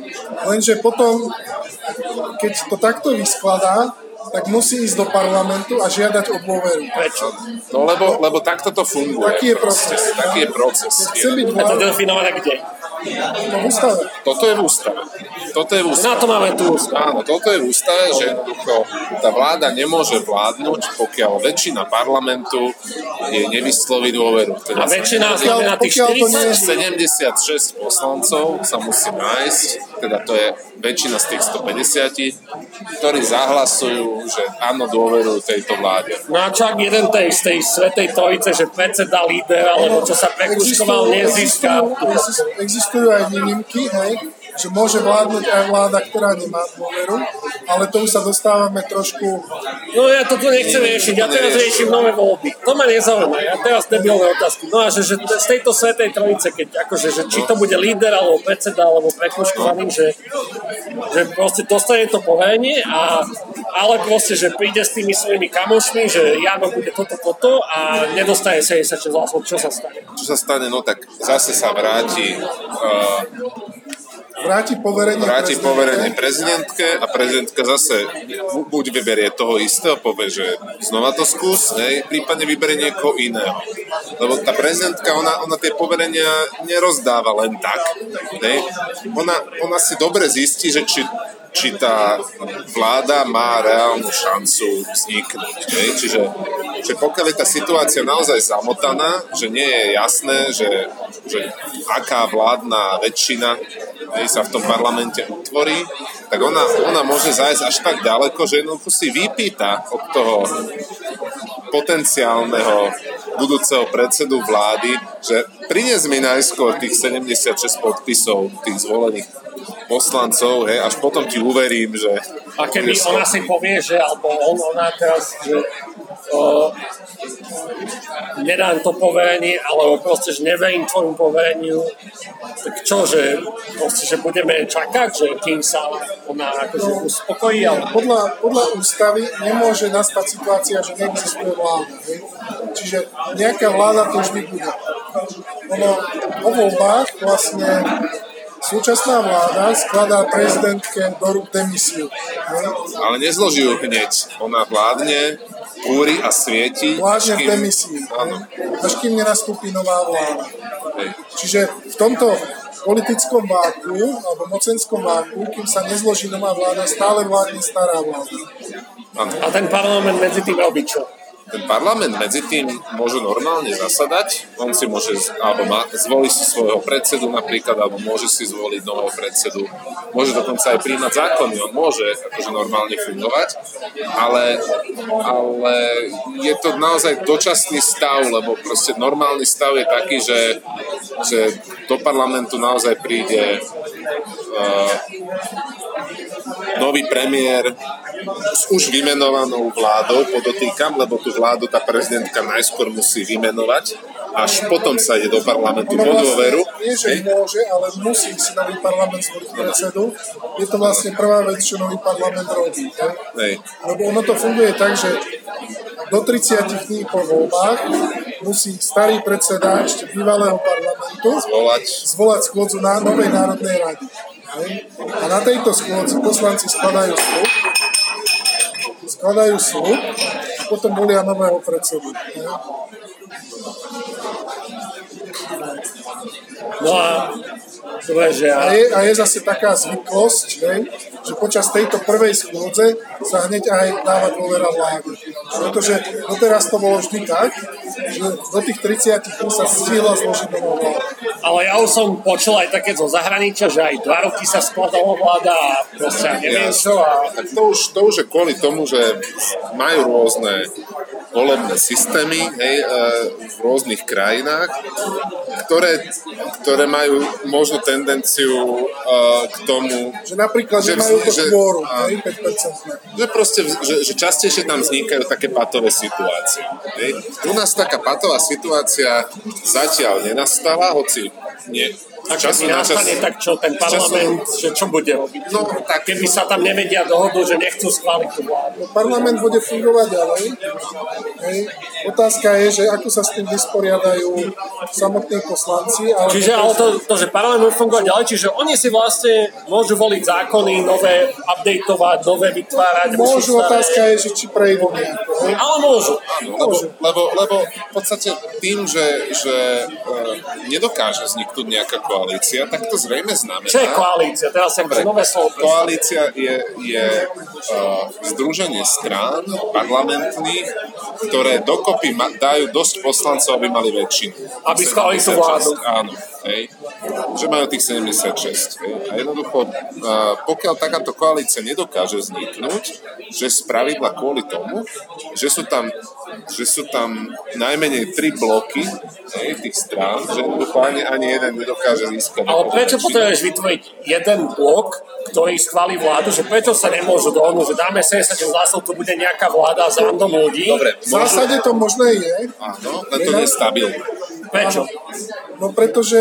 lenže potom, keď to takto vyskladá, tak musí ísť do parlamentu a žiadať o dôveru. Prečo? No lebo, lebo takto to funguje. Taký je proces. proces. Taký je proces. A to definované kde? To v ústave. Toto je v ústave. Toto je v ústave. Na to máme tu ústave. Áno, toto je v ústave, že tá vláda nemôže vládnuť, pokiaľ väčšina parlamentu je nevysloví dôveru. Teda a väčšina na tých štyridsať sedemdesiatšesť poslancov sa musí nájsť, teda to je väčšina z tých stopäťdesiat, ktorí zahlasujú, že áno, dôverujú tejto vláde. No a čak jeden tej, z tej svätej trojice, že predseda, líder, alebo čo sa prekúškoval, nezíska. Existujú aj výnimky, hej, že môže vládnuť aj vláda, ktorá nemá dôveru, ale tomu sa dostávame trošku... No ja toto nechcem riešiť, ja teraz riešim nové voľby. To ma nezaujíma, ja teraz debilné otázky. No a že, že z tejto svätej trojice, keď akože, že či to bude líder, alebo predseda, alebo prekúškovaný, že, že proste dostane to poverenie, a, ale proste, že príde s tými svojimi kamošmi, že Jano bude toto, toto a nedostane sedemdesiatšesť hlasov. Čo sa stane? Čo sa stane? No tak zase sa vráti... Uh... Vráti poverenie, Vráti prezidentke. poverenie prezidentke a prezidentka zase buď vyberie toho istého, povie, že znova to skús, nej, prípadne vyberie niekoho iného. Lebo tá prezidentka, ona, ona tie poverenia nerozdáva len tak. Nej. Ona, ona si dobre zistí, že či, či tá vláda má reálnu šancu vzniknúť. Nej. Čiže že pokiaľ je tá situácia naozaj zamotaná, že nie je jasné, že, že aká vládna väčšina sa v tom parlamente utvorí, tak ona, ona môže zájsť až tak ďaleko, že jednoducho si vypýta od toho potenciálneho budúceho predsedu vlády, že prinies mi najskôr tých sedemdesiatšesť podpisov tých zvolených poslancov, hej, až potom ti uverím, že... A keby ona si povie, že, alebo on, ona teraz, že o, nedám to poverenie, alebo proste, že neverím tvojmu povereniu, tak čo, že proste, že budeme čakať, že kým sa ona akože uspokojí, ale... Podľa, podľa ústavy nemôže nastať situácia, že neexistuje vláda, hej. Čiže nejaká vláda to vždy bude. Ono o voľbách vlastne súčasná vláda skladá prezidentke do rúk demisiu. Ale nezloží ju hneď. Ona vládne, kúri a svieti. Vládne v demisii. Až kým nenastúpi nová vláda. Hej. Čiže v tomto politickom váku, alebo mocenskom váku, kým sa nezloží nová vláda, stále vládne stará vláda. A ten parlament medzi tým robí čo? Ten parlament medzi tým môže normálne zasadať, on si môže alebo má, zvoliť si svojho predsedu napríklad, alebo môže si zvoliť nového predsedu, môže dokonca aj prijímať zákony, on môže akože normálne fungovať, ale, ale je to naozaj dočasný stav, lebo proste normálny stav je taký, že, že do parlamentu naozaj príde uh, nový premiér s už vymenovanou vládou, podotýkam, lebo tu vládu tá prezidentka najskôr musí vymenovať, až potom sa ide do parlamentu no, po dôveru. Nie, že môže, ale musí si nový parlament zvoliť predsedu. Je to vlastne prvá vec, čo nový parlament robí. Ne? Lebo ono to funguje tak, že do tridsať dní po voľbách musí starý predseda ešte bývalého parlamentu zvolať, zvolať schôdzu na novej národnej rady. Ne? A na tejto schôdzi poslanci skladajú slub, skladajú slub a potom volia nového predsedu. No a, že a, je, a je zase taká zvyklosť, ne? Že počas tejto prvej schôdze sa hneď aj dáva dôvera vlády. Pretože doteraz to bolo vždy tak, že do tých tridsiatich sa stihla zložiť nová vláda. Ale ja už som počul aj také zo zahraničia, že aj dva roky sa skladala vláda a proste neviem čo. A... Tak to už, to už je kvôli tomu, že majú rôzne volebné systémy, hej, v rôznych krajinách, ktoré, ktoré majú možno tendenciu uh, k tomu, že napríklad že nemajú to kvórum, päť percent. Že proste, že, že častejšie tam vznikajú také patové situácie. Hej. U nás taká patová situácia zatiaľ nenastala, hoci nie. Tak času na čas, tak čo, ten parlament, času, že čo bude robiť? No, tak, keby sa tam nevedia dohodnú, že nechcú schváliť tú vládu. Parlament bude fungovať ďalej. Hej. Otázka je, že ako sa s tým vysporiadajú samotní poslanci. Ale čiže ale to, to, že parlament bude fungovať ďalej, čiže oni si vlastne môžu voliť zákony, nové updateovať, nové vytvárať. Môžu, otázka je, že či prejdú. Ale môžu. môžu. Lebo, lebo, lebo v podstate tým, že, že e, nedokáže vzniknúť nejaká koalícia, tak to zrejme znamená... Čo je koalícia? Teraz som pre nové slovo. Koalícia je, je uh, združenie strán parlamentných, ktoré dokopy ma- dajú dosť poslancov, aby mali väčšinu. Aby schválili tú vládu. Áno, hej. Že majú tých sedemdesiatšesť. Hej. A jednoducho, uh, pokiaľ takáto koalícia nedokáže vzniknúť, že spravidla kvôli tomu, že sú tam, že sú tam najmenej tri bloky, hej, tých strán, že jednoducho ani, ani jeden nedokáže získať. Ale prečo potrebuješ vytvoriť jeden blok, ktorý schválí vládu, že prečo sa nemôžu dohodnúť, že dáme sedemdesiat hlasov, tu bude nejaká vláda z random ľudí? Dobre, v zásade to možné je. Áno, ale to nie je stabilné. Prečo? No pretože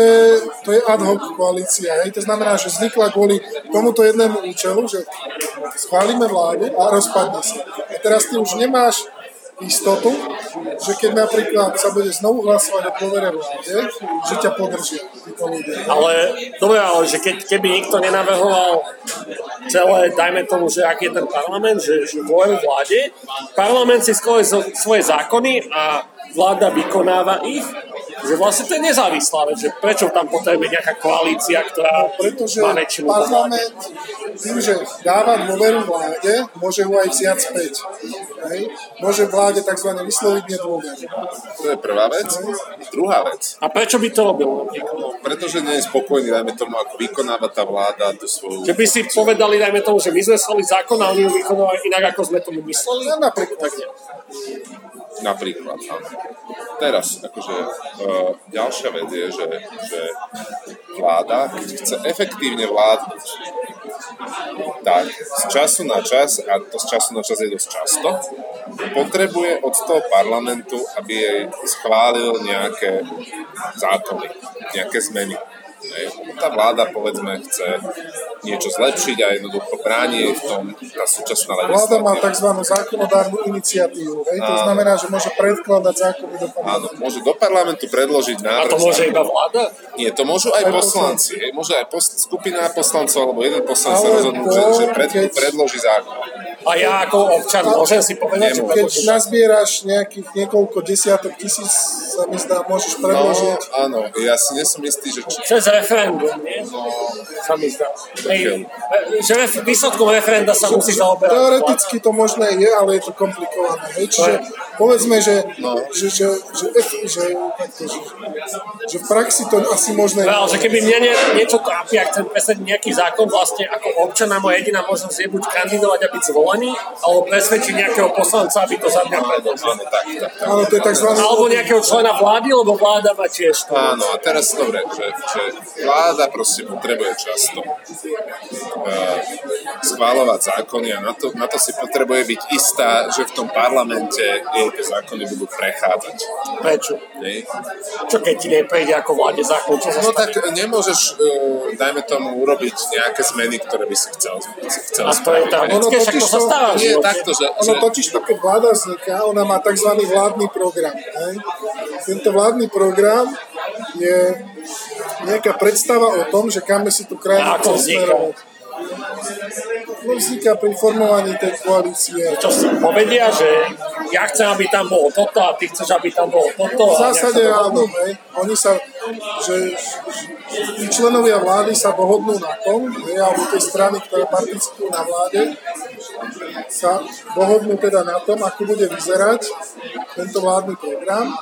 to je ad hoc koalícia, hej, to znamená, že vznikla kvôli tomuto jednému účelu, že schválime vládu a rozpadne sa. A teraz ty už nemáš istotu, že keď napríklad sa bude znovu hlasovať o dôvere vláde, že ťa podržia títo ľudia. Ale, dobre, ale že keď, keby nikto nenavrhoval celé, dajme tomu, že aký je ten parlament, že, že dôveru vláde, parlament si skôr svoje zákony a vláda vykonáva ich, že vlastne to je nezávislá vec, že prečo tam potrebuje nejaká koalícia, ktorá pretože má väčšinu. Pretože parlament tým, že dáva dôveru vláde, môže ho aj vziať späť. Hej? Môže vláde tzv. Vysloviť nedôveru. To je prvá vec. Druhá vec. A prečo by to robil? Pretože nie je spokojný, dajme tomu, ako vykonáva tá vláda tú svoju... Keby si povedali, dajme tomu, že my sme slali zákon a oni ho vykonávajú inak, ako sme tomu mysleli? No, napríklad. Tak nie. Napríklad, áno. Teraz, akože, uh, ďalšia vec je, že, že vláda, keď chce efektívne vládnuť, tak z času na čas, a to z času na čas je dosť často, potrebuje od toho parlamentu, aby jej schválil nejaké zákony, nejaké zmeny. Tá vláda, povedzme, chce niečo zlepšiť a jednoducho bráni v tom tá súčasná legislatíva. Vláda má tzv. Zákonodárnu iniciatívu. Hej? To znamená, že môže predkladať zákony do parlamentu. Áno, môže do parlamentu predložiť návrh. A to môže iba vláda? Nie, to môžu aj, aj poslanci. Hej? Môže aj posl- skupina poslancov, alebo jeden poslanec sa rozhodnú, že, že pred, keď... predloží zákon. A ja ako občan môžem si povedať, nemôžem. Keď nazbieraš nejakých niekoľko desiatok tisíc, sa mi zdá, môžeš predložiť. No, áno, ja si nesom istý, že... Čo je z referendum, nie? No, sa mi zdá. Že výsledkom referenda sa musí zaoberať. Teoreticky to možné je, ale je to komplikované. Hej? Čiže povedzme, že, no. že, že, že, že, že, že v praxi to asi možné je. Že keby mňa nie, niečo trápi, ak chcem presadiť nejaký zákon, vlastne ako občana moja jediná možnosť je buď kandidovať a byť zvolený, alebo presvedčiť nejakého poslanca, aby to za mňa predložil. Áno, to je tzv. Alebo nejakého člena vlády, lebo vláda má tiež to. Áno, a teraz dobre, že, že vláda proste potrebuje často uh, schváľovať zákony a na to, na to si potrebuje byť istá, že v tom parlamente jej tie zákony budú prechádzať. Prečo? Nie? Čo keď ti neprejde ako vláde zákon? No tak nemôžeš, uh, dajme tomu, urobiť nejaké zmeny, ktoré by si chcel. Si chcel a to je tá ľudské, však to sa stáva. Nie, takto, že... Ono totiž to, keď vláda vzniká, ona má tzv. Vládny program. Ne? Tento vládny program je nejaká predstava o tom, že kam si tu krajinu posmerovať. No vzniká pri formovaní tej koalície. Čo si povedia, že ja chcem, aby tam bolo toto a ty chceš, aby tam bolo toto. V zásade áno, hej. Oni sa, že, že členovia vlády sa dohodnú na tom, hej, alebo tie strany, ktoré participujú na vláde, sa dohodnú teda na tom, ako bude vyzerať tento vládny program.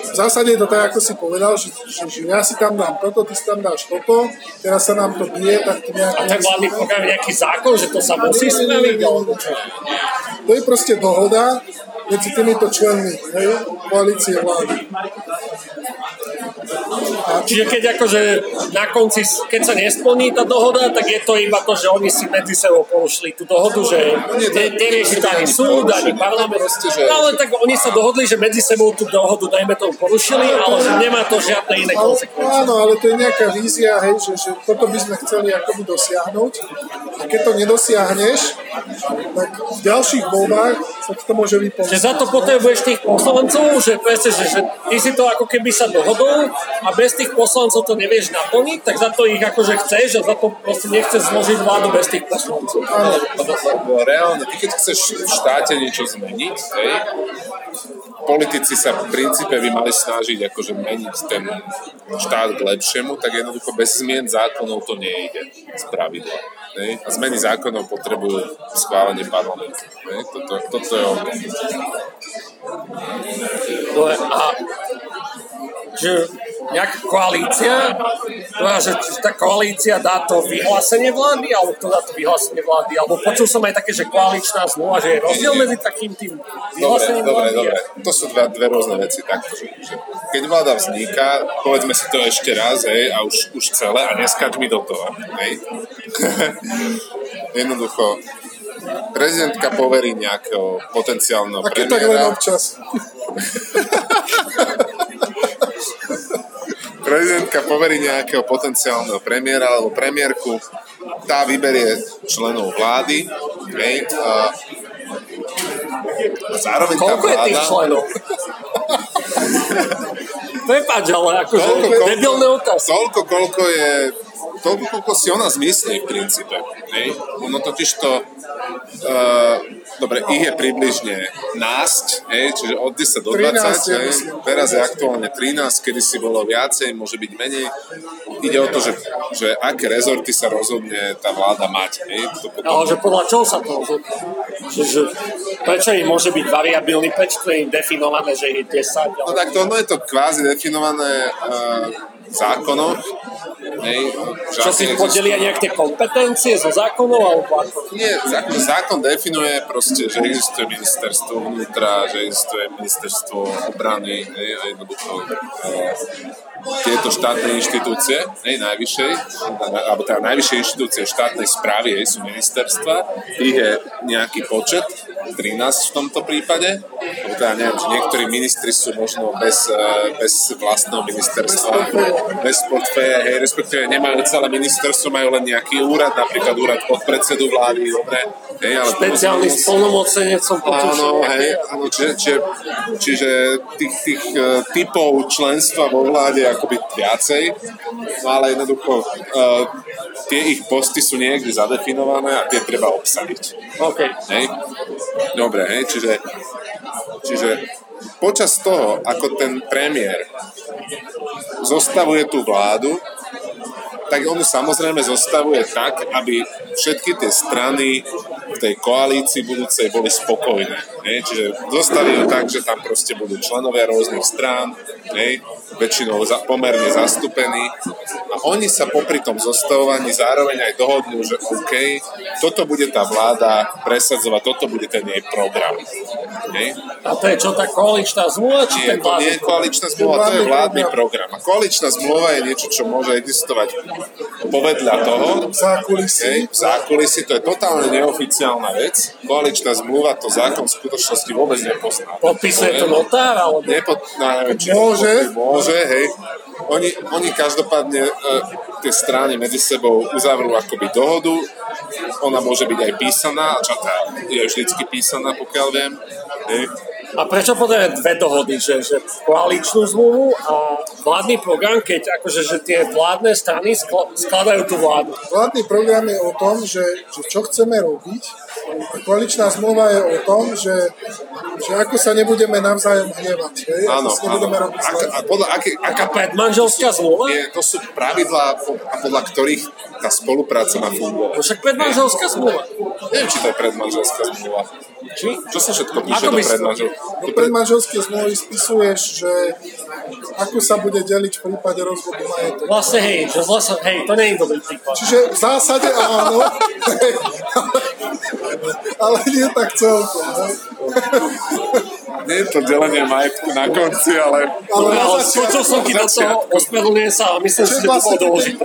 V zásade je to tak, ako si povedal, že, že, že ja si tam dám toto, ty si tam dáš toto, teraz sa nám to bije, tak to nejak... A ten vládny program je nejaký zákon, že to sa musí spraviť? To je proste dohoda medzi týmito členmi, hej, koalície vlády. Čiže keď akože na konci, keď sa nesplní tá dohoda, tak je to iba to, že oni si medzi sebou porušili tú dohodu, že nerieši to ani súd, ani parlament. Ale tak oni sa dohodli, že medzi sebou tú dohodu dajme tomu porušili, ale že nemá to žiadne iné konsekvencie. Áno, ale to je nejaká vízia, hej, že, že toto by sme chceli akoby dosiahnuť. A keď to nedosiahneš, tak v ďalších voľbách sa to môže vypovedať. Že za to potrebuješ tých poslancov, že presne, že, že ty si to ako keby sa dohodol a bez tých poslancov to nevieš naplniť, tak za to ich akože chceš a za to proste nechceš zložiť vládu bez tých poslancov. Ale reálne, ty keď chceš v štáte niečo zmeniť, hej, politici sa v princípe by mali snažiť akože meniť ten štát k lepšiemu, tak jednoducho bez zmien zákonov to nejde z pravidla. A zmeny zákonov potrebujú schválenie parlamentu. Toto, toto je ono. Dobre, a že nejaká koalícia, ktorá, že tá koalícia dá to vyhlásenie vlády, alebo kto dá to vyhlásenie vlády, alebo počul som aj také, že koaličná zmluva, že je rozdiel medzi takým tým vyhlásením vlády. Dobre, dobre, to sú dva, dve rôzne veci. Takto, že, že keď vláda vzniká, povedzme si to ešte raz, hej, a už, už celé, a neskaď mi do toho. Hej. Jednoducho, prezidentka poverí nejakého potenciálneho premiéra. A keď tak len občas. Prezidentka poverí nejakého potenciálneho premiéra alebo premiérku, tá vyberie členov vlády, hej, a, a zároveň tá vláda... Koľko je tých členov? Prepáč, ale akože debilné otázky. Toľko, koľko je... Toľko, koľko si ona zmyslí v princípe, hej. Ono totiž to... Uh, dobre, ich je približne násť, hej, čiže od desať do dvadsať, hej, teraz je aktuálne trinásť, kedy si bolo viacej, môže byť menej. Ide o to, že, že aké rezorty sa rozhodne tá vláda mať. Hej, to potom... Ale že podľa čoho sa to rozhodne? Že, že, prečo im môže byť variabilný, prečo je im definované, že je desať? Ale... No tak to ono je to kvázi definované uh, zákonom. Hej, čo si podelia nejak tie kompetencie zo zákonov? Alebo... Nie, zákon, zákon definuje proste, že existuje ministerstvo vnútra, že existuje ministerstvo obrany, hej, a jednoducho tieto štátne inštitúcie, hej, najvyššej, alebo teda najvyššie inštitúcie štátnej správy, hej, sú ministerstva, ich je nejaký počet, trinásť v tomto prípade, alebo teda neviem, že niektorí ministri sú možno bez, bez vlastného ministerstva, bez portféľa, hej, respektíve nemajú celé ministerstvo, majú len nejaký úrad, napríklad úrad podpredsedu vlády, dobre, hej, ale... Špeciálny splnomocnenec som počul. Áno, hej, áno, čiže, čiže, čiže tých, tých typov členstva vo vláde akoby viacej, no ale jednoducho uh, tie ich posty sú niekde zadefinované a tie treba obsadiť. OK. Hej? Dobre, hej? Čiže, čiže počas toho, ako ten premiér zostavuje tú vládu, tak on samozrejme zostavuje tak, aby všetky tie strany v tej koalícii budúcej boli spokojné. Ne? Čiže zostaví tak, že tam proste budú členovia rôznych strán, ne? Väčšinou za, pomerne zastúpení a oni sa popri tom zostavovaní zároveň aj dohodnú, že OK, toto bude tá vláda presadzovať, toto bude ten jej program. Ne? A to je čo, tá koaličná zmluva? Či nie, ten to nie je koaličná zmluva, to je vládny program. A koaličná zmluva je niečo, čo môže existovať povedľa toho. V zákulisí. V zákulisí, to je totálne neoficiálna vec. Koaličná zmluva to zákon v skutočnosti vôbec nepozná. Podpisuje to notár? Alebo... Nepod... No, neviem, či môže. Môže, hej. Oni, oni každopádne e, tie strany medzi sebou uzavrú akoby dohodu. Ona môže byť aj písaná, čo tá je vždycky písaná, pokiaľ viem. Hej. A prečo potrebujeme dve dohody, že, že koaličnú zmluvu a vládny program, keď akože, že tie vládne strany skl- skladajú tú vládu? Vládny program je o tom, že, že čo chceme robiť, a koaličná zmluva je o tom, že, že ako sa nebudeme navzájom hnievať. Áno, áno. A podľa aké, aká predmanželská zmluva? Nie, to sú pravidlá, podľa ktorých tá spolupráca má fungovať. Však predmanželská zmluva. Neviem, či to je predmanželská zmluva. Či? Čo sa všetko píše do predmanželského? Do predmanželského zmluvy spisuješ, že ako sa bude deliť v prípade rozvodu majetku. Vlastne hej, že vlastne, hej, to nie je dobrý prípad. Čiže v zásade áno, hej, ale, ale nie tak celkom. Nie je to delenie majetku na konci, ale... Ale, ale počul som ti do toho, ospravedlňujem sa, ale myslím, že vlastne to bolo dôležité.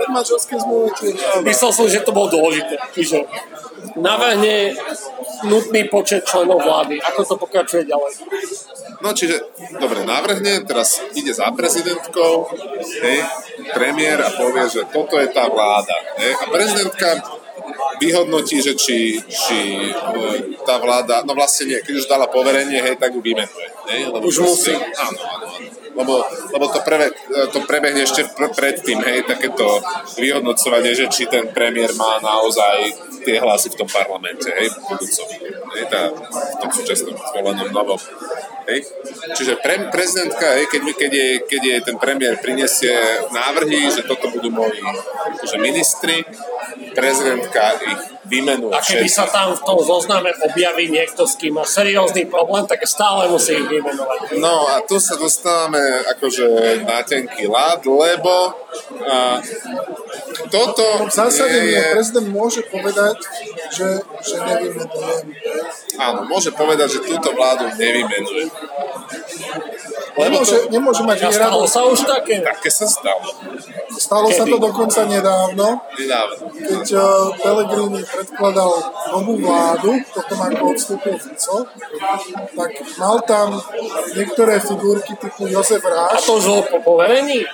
Myslel som, že to bolo dôležité. Čiže navrhne nutný počet členov vlády. Ako to pokračuje ďalej? No čiže, dobre, navrhne, teraz ide za prezidentkou, hej, premiér a povie, že toto je tá vláda. Hej, a prezidentka vyhodnotí, že či, či tá vláda, no vlastne nie, keď už dala poverenie, hej, tak ju vymenuje. Už musí. Áno, áno, áno. Lebo, lebo to, preve, to prebehne ešte pr- predtým, hej, takéto vyhodnocovanie, že či ten premiér má naozaj tie hlasy v tom parlamente, hej, v budúcom, hej, tá, v tom súčasnom zvolenom novom, hej. Čiže pre, prezidentka, hej, keď, keď, je, keď je ten premiér prinesie návrhy, že toto budú moji že ministri, prezidentka ich vymenuje. A keby všetko. Sa tam v tom zozname objaví niekto, s kým má seriózny problém, tak stále musí ich vymenovať. No a tu sa dostávame akože na tenký ľad, lebo a, toto v zásade je... Prezident môže povedať, že, že nevymenujem. Áno, môže povedať, že túto vládu nevymenuje. Lebo nemôže, to... nemôže mať ja výradu. Stalo sa už také? Také sa stalo. Stalo Kedy? sa to dokonca nedávno. Nedávno. Keď uh, Pellegrini predkladal novú vládu, potom ako odstúpil Fico, tak mal tam niektoré figurky typu Jozef Ráš. A to žil po poverení?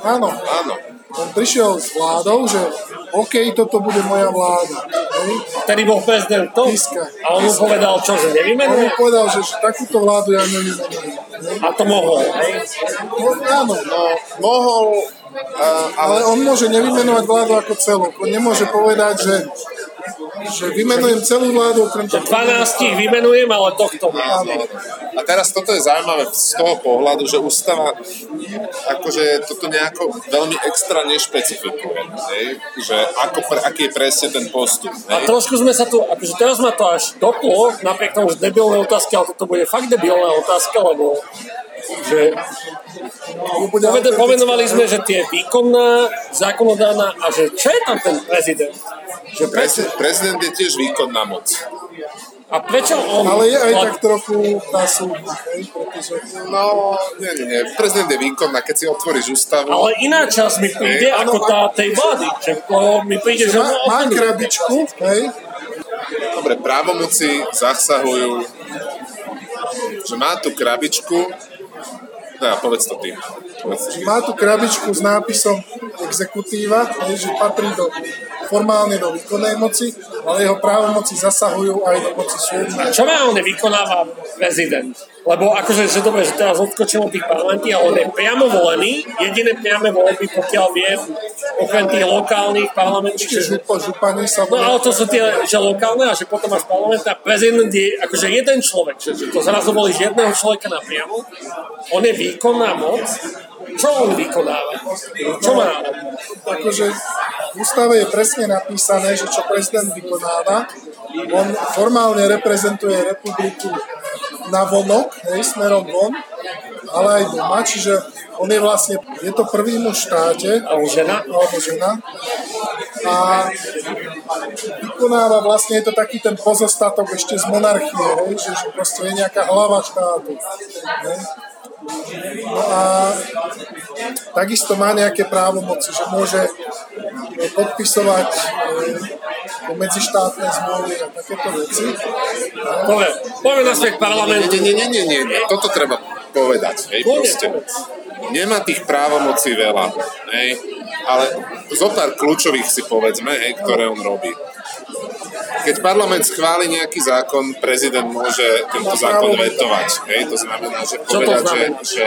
Áno. Áno. On prišiel s vládou, že OK, toto bude moja vláda. Vtedy bol prezident to? A on mu povedal, čo, že nevymenuje? On mu povedal, že, že takúto vládu ja nevymenujem. A to mohol, hej? No, áno, no, mohol, uh, ale on môže nevymenovať vládu ako celú. On nemôže povedať, že, že vymenujem celú vládu. Krem to dvanásť vymenujem, ale tohto. Áno. A teraz toto je zaujímavé z toho pohľadu, že ústava akože toto nejako veľmi extra nešpecifikuje, ne? Že ako, aký je presne ten postup. Ne? A trošku sme sa tu, akože teraz ma to až doplo, napriek tomu, že debilné otázky, ale toto bude fakt debilná otázka, lebo že povede, pomenovali sme, že tie výkonná, zákonodárna a že čo je tam ten prezident? Že prezident, prezident je tiež výkonná moc. A prečo on... Ale je aj tak trochu tá súdna, hej? Pretože... No, nie, nie, nie. Prezident je výkonná, keď si otvoríš ústavu... Ale iná časť mi príde hej, ako ano, tá tej vlády. Že mi príde, že... Má, má krabičku, hej? Dobre, právomoci zasahujú. Že má tú krabičku... Dá, povedz to tým. Má tu krabičku s nápisom exekutíva, že patrí do, formálne do výkonnej moci, ale jeho právomoci zasahujú aj do moci súdnej. A čo reálne vykonáva prezident? Lebo akože, že dobre, že teraz odskočím od tých parlamentí, ale on je priamo volený, jediné priame voľby, pokiaľ viem, okrem tých lokálnych parlamentí. Čiže župani sa... No ale to sú tie, že lokálne a že potom máš parlament a prezident je akože jeden človek, že to zrazu volíš jedného človeka napriamo, on je výkonná moc Čo on vykonáva? Čo má? Akože v ústave je presne napísané, že čo prezident vykonáva, on formálne reprezentuje republiku na vonok, hej, smerom von, ale aj doma, čiže on je vlastne, je to prvý muž v štáte, alebo žena, alebo žena, a vykonáva vlastne, je to taký ten pozostatok ešte z monarchie, hej, že, že proste je nejaká hlava štátu. Hej. No a takisto má nejaké právomoci, že môže podpisovať medzištátne zmluvy a takéto veci. Poviem na svet parlamentu. Nie, nie, nie, nie, toto treba povedať. Hej, proste. Nemá tých právomocí veľa, hej, ale zo pár kľúčových si povedzme, hej, ktoré on robí. Keď parlament schváli nejaký zákon, prezident môže tento zákon vetovať. Hej? To znamená, že povedať, že, že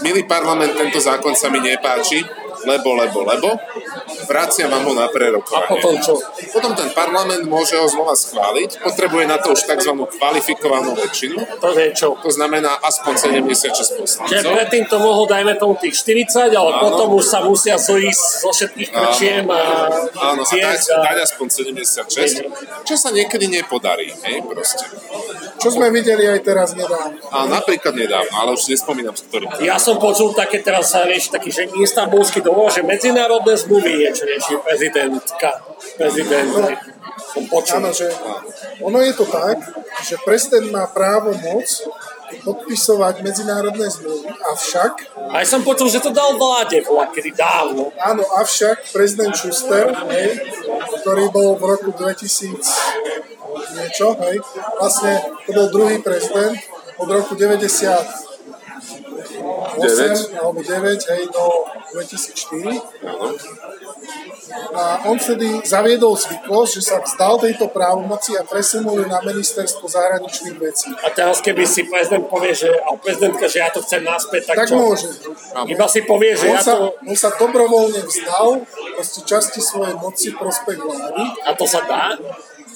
milý parlament, tento zákon sa mi nepáči, lebo, lebo, lebo, vraciam vám ho na prerokovanie. A potom čo? Potom ten parlament môže ho znova schváliť, potrebuje na to už tzv. Kvalifikovanú väčšinu. To je čo? To znamená aspoň sedemdesiatšesť poslancov. Čiže predtým to mohlo, dajme tomu tých štyridsať, ale áno, potom už sa musia zoísť zo všetkých krčiem a... Áno, sa dať, dať aspoň sedemdesiatšesť, čo sa niekedy nepodarí, hej, proste. Čo sme videli aj teraz nedávno. A napríklad nedávno, ale už si nespomínam, s ktorým. Ja som počul také, teraz sa rieši taký, že istanbulský dohovor, že medzinárodné zmluvy je, čo rieši prezidentka. Prezident. No, som počul. Áno, že ono je to tak, že prezident má právo moc podpisovať medzinárodné zmluvy, avšak... A ja som počul, že to dal vláde, kedy dávno. Áno, avšak prezident Schuster, hej, ktorý bol v roku dvetisíc... niečo, hej. Vlastne to bol druhý prezident od roku deväťdesiatosem alebo deväť, hej, do dvetisícštyri. A on vtedy zaviedol zvyklosť, že sa vzdal tejto právomoci a presunul ju na ministerstvo zahraničných vecí. A teraz keby si prezident povie, že, a prezidentka, že ja to chcem naspäť, tak, tak čo? Môže. Iba si povie, že on ja sa, to... On sa dobrovoľne vzdal proste časti svojej moci prospech vlády. A to sa dá?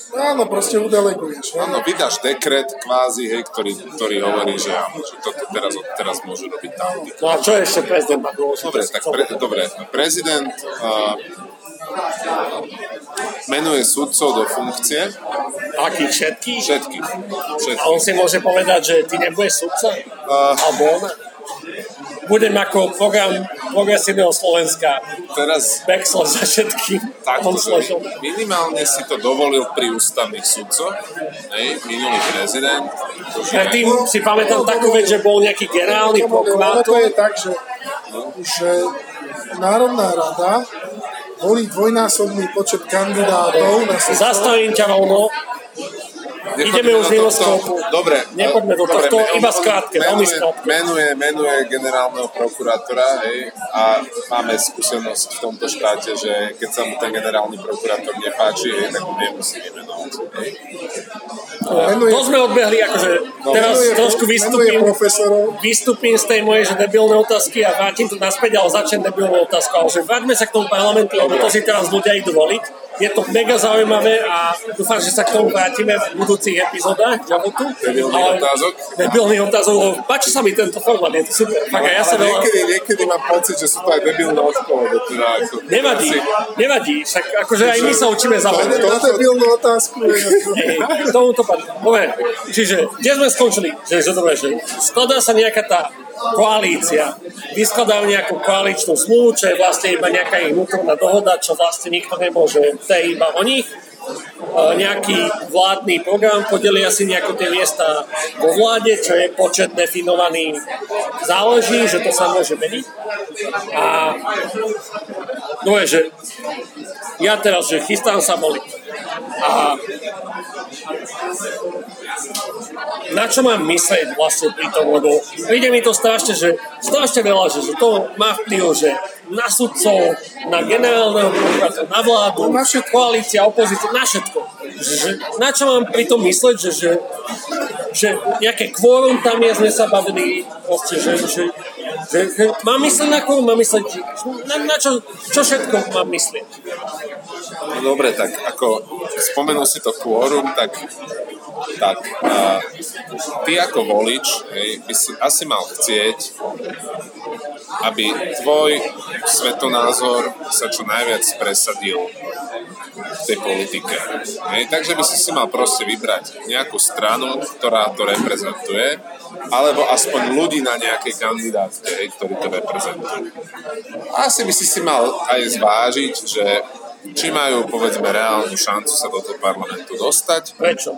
Áno, proste udeleguješ. Áno, vydáš dekret kvázi, hej, ktorý, ktorý hovorí, že áno, že toto teraz, teraz môžu robiť tam. No a čo ešte prezident má dôležitosť? Dobre, tak pre, dobre, prezident uh, menuje sudcov do funkcie. Akých? Všetkých? Všetkých. Všetkých. A on si môže povedať, že ty nebudeš sudca? Uh, Alebo ona? Budem ako program progresívneho Slovenska. Teraz backslash za všetkým. Minimálne si to dovolil pri ústavných sudcoch. Hej, minulý prezident. Predtým si pamätám takú vec, že bol nejaký generálny prokurátor. To je tak, že, že Národná rada volí dvojnásobný počet kandidátov. Zastavím ťa rovno. Ideme už mimo sklopu. Dobre. Nepoďme do dobre, tohto, iba skrátke. Menuje, menuje, menuje generálneho prokurátora, hej, a máme skúsenosť v tomto štáte, že keď sa mu ten generálny prokurátor nepáči, hej, tak mu nemusí menovať. No, menuje, to sme odbehli, akože no, teraz menuje, trošku vystupím, vystupím z tej mojej, že debilné otázky a vrátim to naspäť, ale začnem debilnú otázku. Ale že vráťme sa k tomu parlamentu, lebo to si teraz ľudia idú voliť. Je to mega zaujímavé a dúfam, že sa k tomu vrátime v budúcich epizódach. Debilný otázok. Debilný otázok. Páči sa mi tento formát, je to super. No, ja sa veľa... niekedy, niekedy mám pocit, že sú to aj debilné odpovede. Teda nevadí, si... nevadí. Však akože aj my sa učíme zaujívať. To debilnú otázku. K tomuto padne. Čiže, kde sme skončili? Že, že, dobre, že skladá sa nejaká tá koalícia. Vyskladá nejakú koaličnú zmluvu, čo je vlastne iba nejaká ich vnútorná dohoda, čo vlastne nikto nemôže, to je iba o nich. E, nejaký vládny program, podelia si nejaké tie miesta vo vláde, čo je počet definovaný, záleží, že to sa môže meniť. A no je, že ja teraz, že chystám sa voliť. A na čo mám myslieť vlastne pri tom, lebo príde mi to strašne, že strašne veľa, že, že to má vplyv, že na sudcov, na generálneho prokurátora, na vládu, na všetko, koalícia, opozícia, na všetko. Že, že, na čo mám pri tom mysleť, že, že, že nejaké kvórum tam je, sme sa bavili, proste, že, že, že, že mám mysleť na kvórum, mám mysleť, na, na čo, čo všetko mám myslieť. No dobre, tak ako spomenul si to kvórum, tak tak a, ty ako volič, hej, by si asi mal chcieť aby tvoj svetonázor sa čo najviac presadil v tej politike. Hej, takže by si si mal proste vybrať nejakú stranu, ktorá to reprezentuje, alebo aspoň ľudí na nejakej kandidátke, hej, ktorí to reprezentujú. A asi by si si mal aj zvážiť, že či majú, povedzme, reálnu šancu sa do toho parlamentu dostať. Prečo?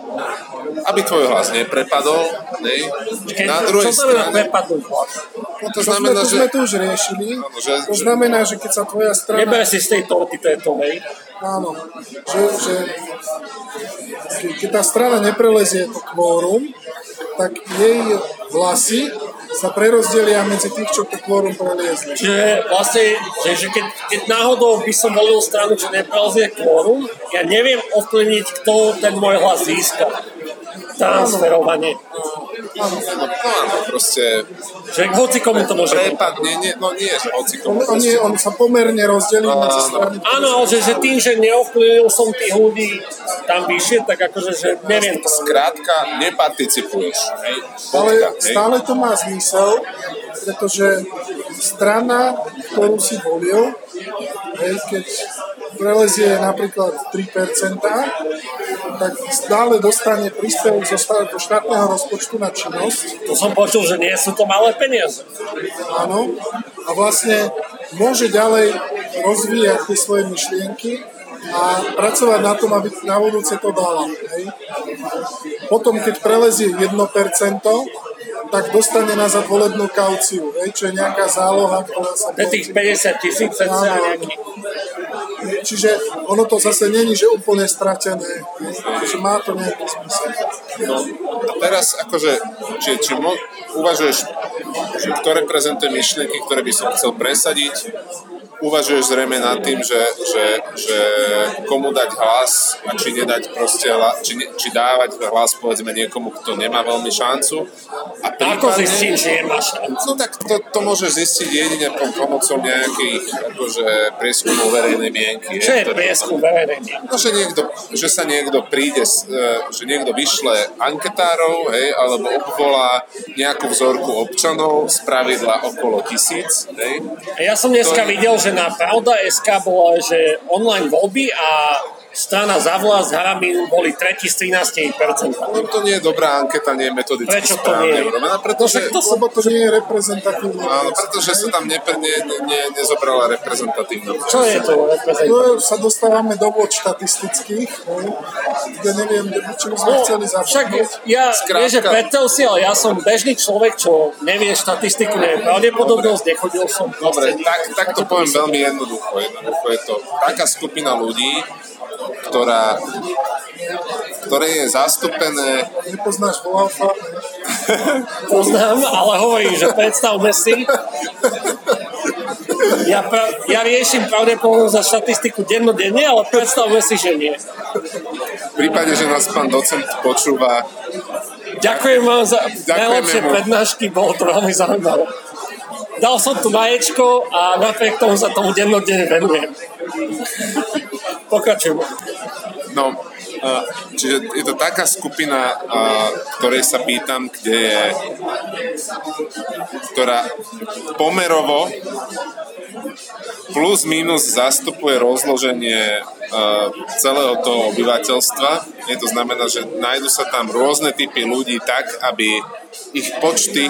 Aby tvoj hlas neprepadol. Ne? Na druhej strane... No to znamená, že... To sme to už riešili. Áno, že, to znamená, že keď sa tvoja strana... Neber si z tej torty tétovej. Áno. Že, že... Keď tá strana neprelezie to kvórum, tak jej vlasy sa prerozdelia medzi tých, čo po kvórum preliezli. Čiže vlastne, že, že keď, keď náhodou by som volil stranu, čo neprelezie kvórum, ja neviem ovplyvniť, kto ten môj hlas získa. Transferovanie. Áno, áno, áno, proste... Že hoci komu to môže... Prepad, nie, nie, no nie, že hoci komu... On, on, je, on sa pomerne rozdelí medzi strany. Áno, že, že tým, že neovplyvnil som tých ľudí tam vyššie, tak akože, že neviem to. Skrátka, neparticipuješ. Hej. Ale stále to má zmysel, pretože strana, ktorú si volil, hej, keď prelezie napríklad tri percentá, tak stále dostane príspevok zo štátneho rozpočtu na činnosť. To som počul, že nie sú to malé peniaze. Áno. A vlastne môže ďalej rozvíjať tie svoje myšlienky a pracovať na tom, aby na budúce to dala. Hej. Potom, keď prelezie jedno percento, tak dostane na zadvolebnú kauciu, hej, čo je nejaká záloha, ktorá sa... To tých päťdesiat tisíc, sa nejaký... Čiže ono to zase není, že úplne stratené, že má to nejaký zmysel. No a teraz akože, či, či mo, uvažuješ, že kto reprezentuje myšlienky, ktoré by som chcel presadiť, uvažuješ zrejme nad tým, že, že, že komu dať hlas a či nedať proste hlas, či, či dávať hlas povedzme niekomu, kto nemá veľmi šancu. A ako zistíš, že nemá šancu? No tak to, to môžeš zistiť jedine pomocou nejakých akože, prieskumov verejnej mienky. Čo je prieskum verejnej mienky? No, že, niekto, že sa niekto príde, že niekto vyšle anketárov, hej, alebo obvolá nejakú vzorku občanov z pravidla okolo tisíc. Hej. Ja som dneska to... videl, že na Pravda bodka es ká bola, že online voľby a strana Za vlasť Harabín boli tretí z trinástich percent. No to nie je dobrá anketa, nie je metodicky správne. Pretože to, sa... to nie je reprezentatívne. Áno, pretože sa tam nepr- ne, ne, nezobrala reprezentatívnosť. Čo je to reprezentatívne? Tu sa dostávame do vod štatistických, kde neviem, čo sme no, chceli zavrnúť. Však ja, Skrátka... nie že pretel si, ale ja som bežný človek, čo nevie štatistiku, nevie pravdepodobnosť, nechodil som. Dobre, tak, tak to poviem veľmi jednoducho. Jednoducho je to taká skupina ľudí, ktorá, ktoré je zastúpené... Nepoznáš Voláfa? Poznám, ale hovorím, že predstavme si. Ja, pra- ja riešim pravdepodobnosť za štatistiku dennodenne, ale predstavme si, že nie. V prípade, že nás pán docent počúva... Ďakujem vám za najlepšie prednášky, bolo to veľmi zaujímavé. Dal som tu maječko a napriek tomu sa tomu dennodenne venujem. Pokračujeme. No, čiže je to taká skupina, ktorej sa pýtam, kde je, ktorá pomerovo plus minus zastupuje rozloženie celého toho obyvateľstva. Je to znamená, že nájdu sa tam rôzne typy ľudí tak, aby ich počty...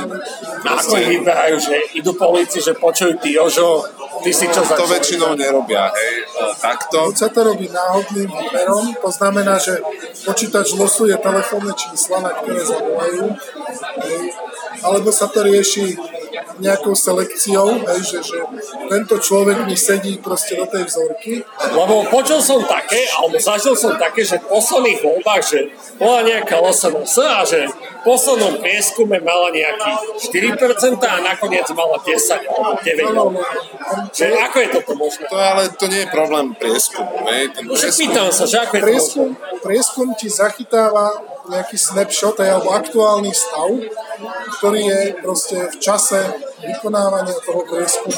Proste... Ako vyberajú, že idú po ulici, že počujú ty Jožo, ty si čo začal. To väčšinou nerobia, hej, takto. Keď sa to robí náhodným výberom, to znamená, že počítač losuje telefónne čísla, na ktoré zavolajú, alebo sa to rieši nejakou selekciou, hej, že, že tento človek mi sedí proste do tej vzorky. Lebo počul som také, alebo zažil som také, že v posledných voľbách, že bola nejaká es en es a že v poslednom prieskume mala nejaký štyri percentá a nakoniec mala desať, deväť. Že ako je toto možné? To, ale to nie je problém prieskumu. No, že pýtam sa, že ako je prieskum, to možné? Prieskum ti zachytáva nejaký snapshot alebo aktuálny stav, ktorý je proste v čase vykonávania toho prieskumu.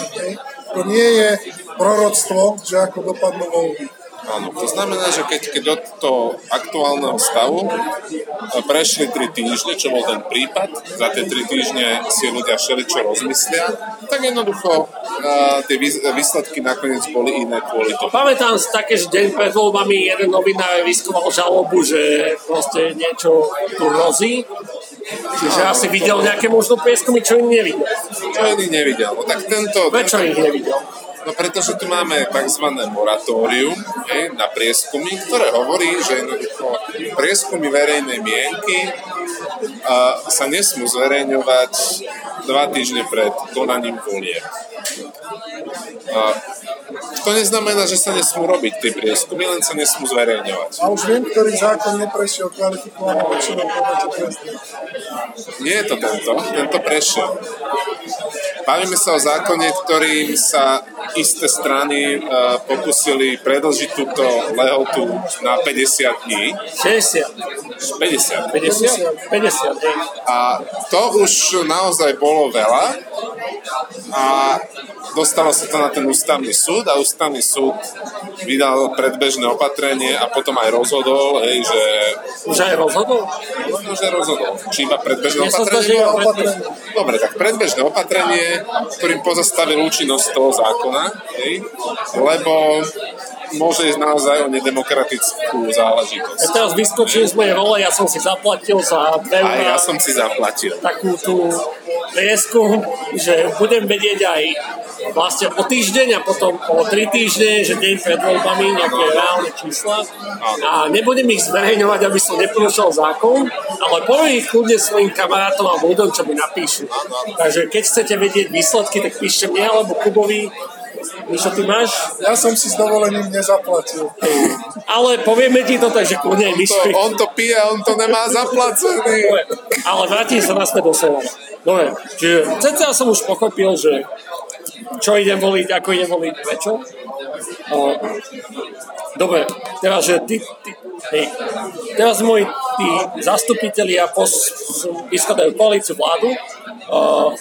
To nie je proroctvo, že ako dopadnú voľby. Áno, to znamená, že keď, keď do toho aktuálneho stavu prešli tri týždne, čo bol ten prípad, za tie tri týždne si ľudia všeličo rozmyslia, tak jednoducho uh, tie výsledky nakoniec boli iné kvôli tomu. Pamätám si také, že deň pred voľbami jeden novinár vyskúmal žalobu, že proste niečo tu hrozí. Čiže no, asi videl nejaké možno prieskumy, čo iný nevidel. Čo iný nevidel. No, tak tento, prečo tento... ich nevidel? No pretože tu máme tzv. Moratórium je, na prieskumy, ktoré hovorí, že jednoducho prieskumy verejnej mienky a, sa nesmú zverejňovať dva týždne pred konaním volieb. To neznamená, že sa nesmú robiť tie prieskumy, len sa nesmú zverejňovať. A už viem, ktorý zákon neprešiel kvalifikovanú väčšinou podľa prieskumy. Nie je to tento, tento prešiel. Bavíme sa o zákone, ktorým sa isté strany uh, pokusili predĺžiť túto lehotu na päťdesiat dní. šesťdesiat. päťdesiat. päťdesiat. päťdesiat. A to už naozaj bolo veľa a dostalo sa to na ten ústavný súd a ústavný súd vydal predbežné opatrenie a potom aj rozhodol, hej, že... Už aj rozhodol? Už aj rozhodol. Či iba predbežné opatrenie? opatrenie? Dobre, tak predbežné opatrenie, ktorým pozastavil účinnosť toho zákona, hej, lebo môže ísť naozaj o nedemokratickú záležitosť. Ja teraz vyskočili z mojej role, ja som si zaplatil za... A ja som si zaplatil. Takú tú prieskum, že budem vedieť aj vlastne o týždeň a potom o tri týždne, že deň pred voľbami nejaké reálne čísla a nebudem ich zverejňovať, aby som neporušil zákon, ale poviem ich kľudne svojim kamarátom a ľuďom, čo mi napíšu. Takže keď chcete vedieť výsledky, tak píšte mne alebo Kubovi. Čo ty máš? Ja som si s dovolením nezaplatil. Ale povieme ti to tak, že kľudne vyšli. On to pije, on to nemá zaplacený. Ale vrátim sa naspäť do slova. Dobre, čiže ceca som už pochopil, že čo idem voliť, ako idem voliť, prečo? Uh, dobre, teraz, že ty, ty, hej, teraz moji tí zastupitelia pos, vyskadajú koalíciu vládu uh,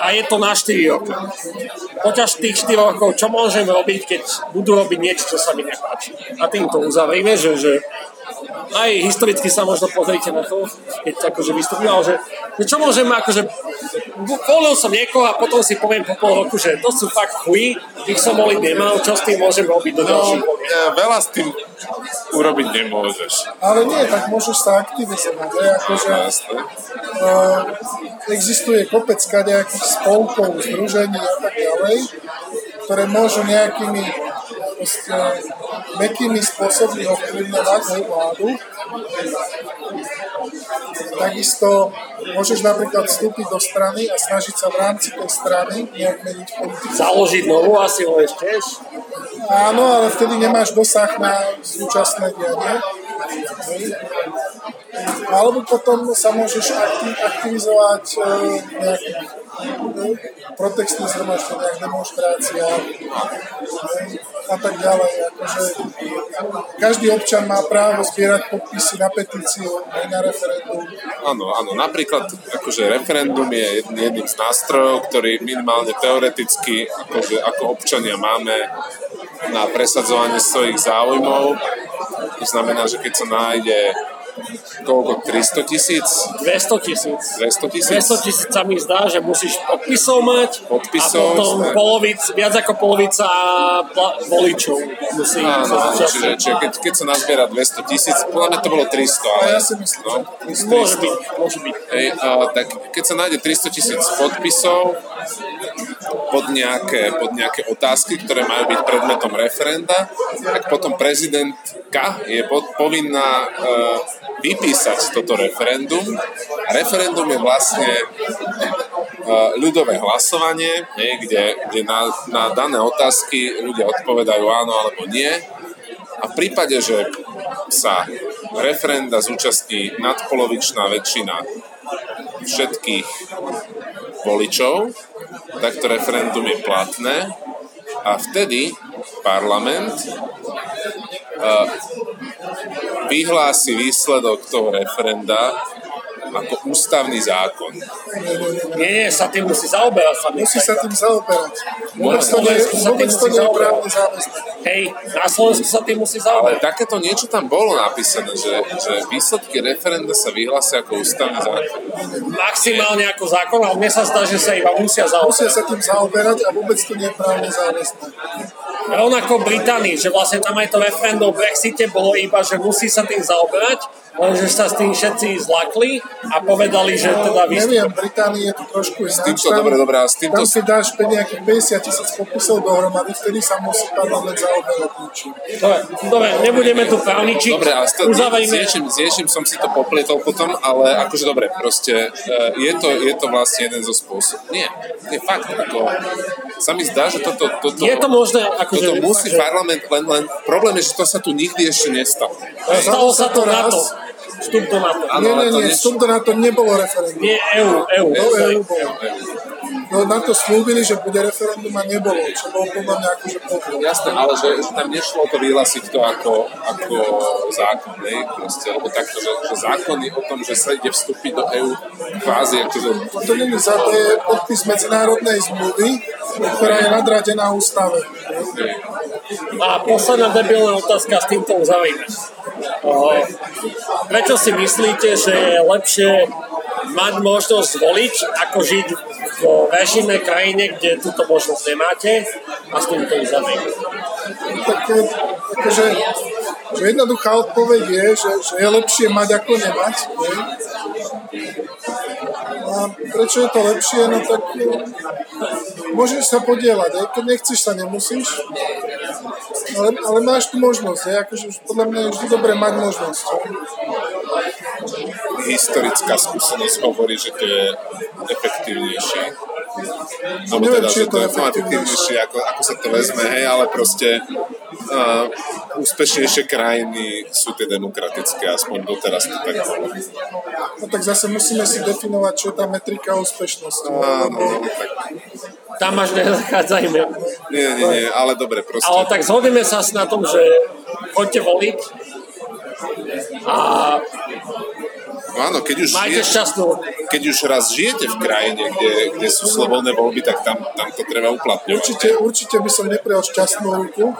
a je to na štyri roky. Počas tých štyroch rokov, čo môžeme robiť, keď budú robiť niečo, čo sa mi nepáči? A týmto uzavrieme, že... že aj historicky sa možno pozrite na to, keď akože vystúpim, ale že, že čo môžem, akože volil som niekoho a potom si poviem po pol roku, že to sú fakt chuji, tých som voliť nemal, čo s tým môžem robiť do ďalších volieb. No, veľa s tým urobiť nemôžeš. Ale nie, tak môžeš sa aktivizovať, ne? Akože uh, existuje kopec kadejakých spolkov, združení a tak ďalej, ktoré môžu nejakými proste mekými spôsobmi ovplyvňovať vládu. Takisto môžeš napríklad vstúpiť do strany a snažiť sa v rámci tej strany nejak meniť politiku. Založiť novú asi ho ešte? Áno, ale vtedy nemáš dosah na súčasné dianie. Alebo potom sa môžeš aktivizovať nejakým protestným zhromaždeniach, demonštráciách a tak ďalej. Akože každý občan má právo zbierať podpisy na petíciu, aj na referendum. Áno, áno. Napríklad akože referendum je jedným z nástrojov, ktorý minimálne teoreticky akože, ako občania máme na presadzovanie svojich záujmov. To znamená, že keď sa nájde koľko? tristo tisíc? dvesto tisíc. dvesto tisíc? dvesto tisíc sa mi zdá, že musíš podpisov mať podpisov, a potom polovic, viac ako polovica pla- voličov musí sa začať. Čiže, čiže keď, keď sa nazbiera dvesto tisíc, podľa mňa to bolo tristo, ale ja si myslím, no, môže byť, môže byť. Hej, a, tak keď sa nájde tristo tisíc podpisov pod nejaké, pod nejaké otázky, ktoré majú byť predmetom referenda, tak potom prezidentka je pod, povinná e, vypísať toto referendum. A referendum je vlastne ľudové hlasovanie, kde, kde na, na dané otázky ľudia odpovedajú áno alebo nie. A v prípade, že sa referenda zúčastní nadpolovičná väčšina všetkých voličov, tak to referendum je platné a vtedy parlament vyhlási výsledok toho referenda ako ústavný zákon. Nie, nie, sa tým musí zaoberať. Sa musí sa tým zaoberať. Vôbec to nie je právne záväzné. Hej, na Slovensku sa tým musí zaoberať. Ale takéto niečo tam bolo napísané, že, že výsledky referenda sa vyhlásia ako ústavný zákon. Maximálne ako zákon, ale mne sa zdá, že sa iba musia zaoberať. Musia sa tým zaoberať a vôbec to nie je právne záväzné. Rovnako Británii, že vlastne tam aj to referendum v Brexite bolo iba, že musí sa tým zaoberať, lenže sa s tým všetci zlakli a povedali, že teda vystúpili. Neviem, Británie je to trošku ináč. S týmto, tam, dobre, dobrá, s týmto... Tam si dáš nejakých päťdesiat tisíc popisov dohromady, vtedy sa musí parlament zaoberať ničím. Dobre, dobre, nebudeme tu právničiť. Dobre, ale st- s niečím som si to poplietol potom, ale akože dobre, proste je to, je to vlastne jeden zo spôsobov. Nie, je fakt, ako... Sa mi zdá, že toto... toto... Je to možné, ako to musí že... parlament, len, len problém je, že to sa tu nikdy ešte nestalo. Stalo sa to na to. Vstup do NATO. Nie, nie, nie, vstup do NATO nebolo referendum. Nie, é ú, é ú. No, é ú bolo. No, NATO slúbili, že bude referendum a nebolo, čo bolo podľa mňa akože podľa. Jasné, ale že tam nešlo to vyhlásiť to ako, ako zákon, nej, proste, lebo takto, že, že zákony o tom, že sa ide vstúpiť do é ú kvázi, akože... To nie je za to je podpis medzinárodnej zmluvy, ktorá je nadradená ústave. Okay. A posledná debilná otázka s týmto uzavíme. Uh, prečo si myslíte, že je lepšie mať možnosť voliť, ako žiť v režime krajine, kde túto možnosť nemáte a s týmto uzavíme? Tak, takže, že jednoduchá odpoveď je, že, že je lepšie mať, ako nemať. Ne? A prečo je to lepšie? No tak môžeš sa podieľať, ne? Keď nechceš sa nemusíš. Ale, ale máš tu možnosť, je? Akože podľa mňa je vždy dobré mať možnosť. Historická skúsenosť hovorí, že to je efektívnejšie. No bo teda, že to je efektívnejšie, ako, ako sa to vezme, hej, ale proste uh, úspešnejšie krajiny sú tie demokratické, aspoň doteraz to tak bolo. No tak zase musíme si definovať, čo je tá metrika úspešnosti. Áno, no, tak... Tam až nezachádzajme. Nie, nie, nie, ale dobre, proste. Ale tak zhodneme sa na tom, že choďte voliť a no áno, keď už, žije, keď už raz žijete v krajine, kde, kde sú slobodné voľby, tak tam, tam to treba uplatňovať. Určite, určite by som neprijal šťastnú ruku,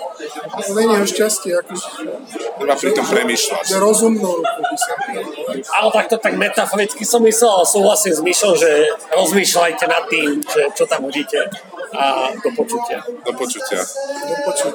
ale není ho šťastie. Ako... Treba pri tom premýšľať. Rozumnú ruku by som prejel. Ale takto tak metaforicky som myslel, ale súhlasím s Mišom, že rozmýšľajte nad tým, že, čo tam hodíte a do počutia. Do počutia. Do počutia.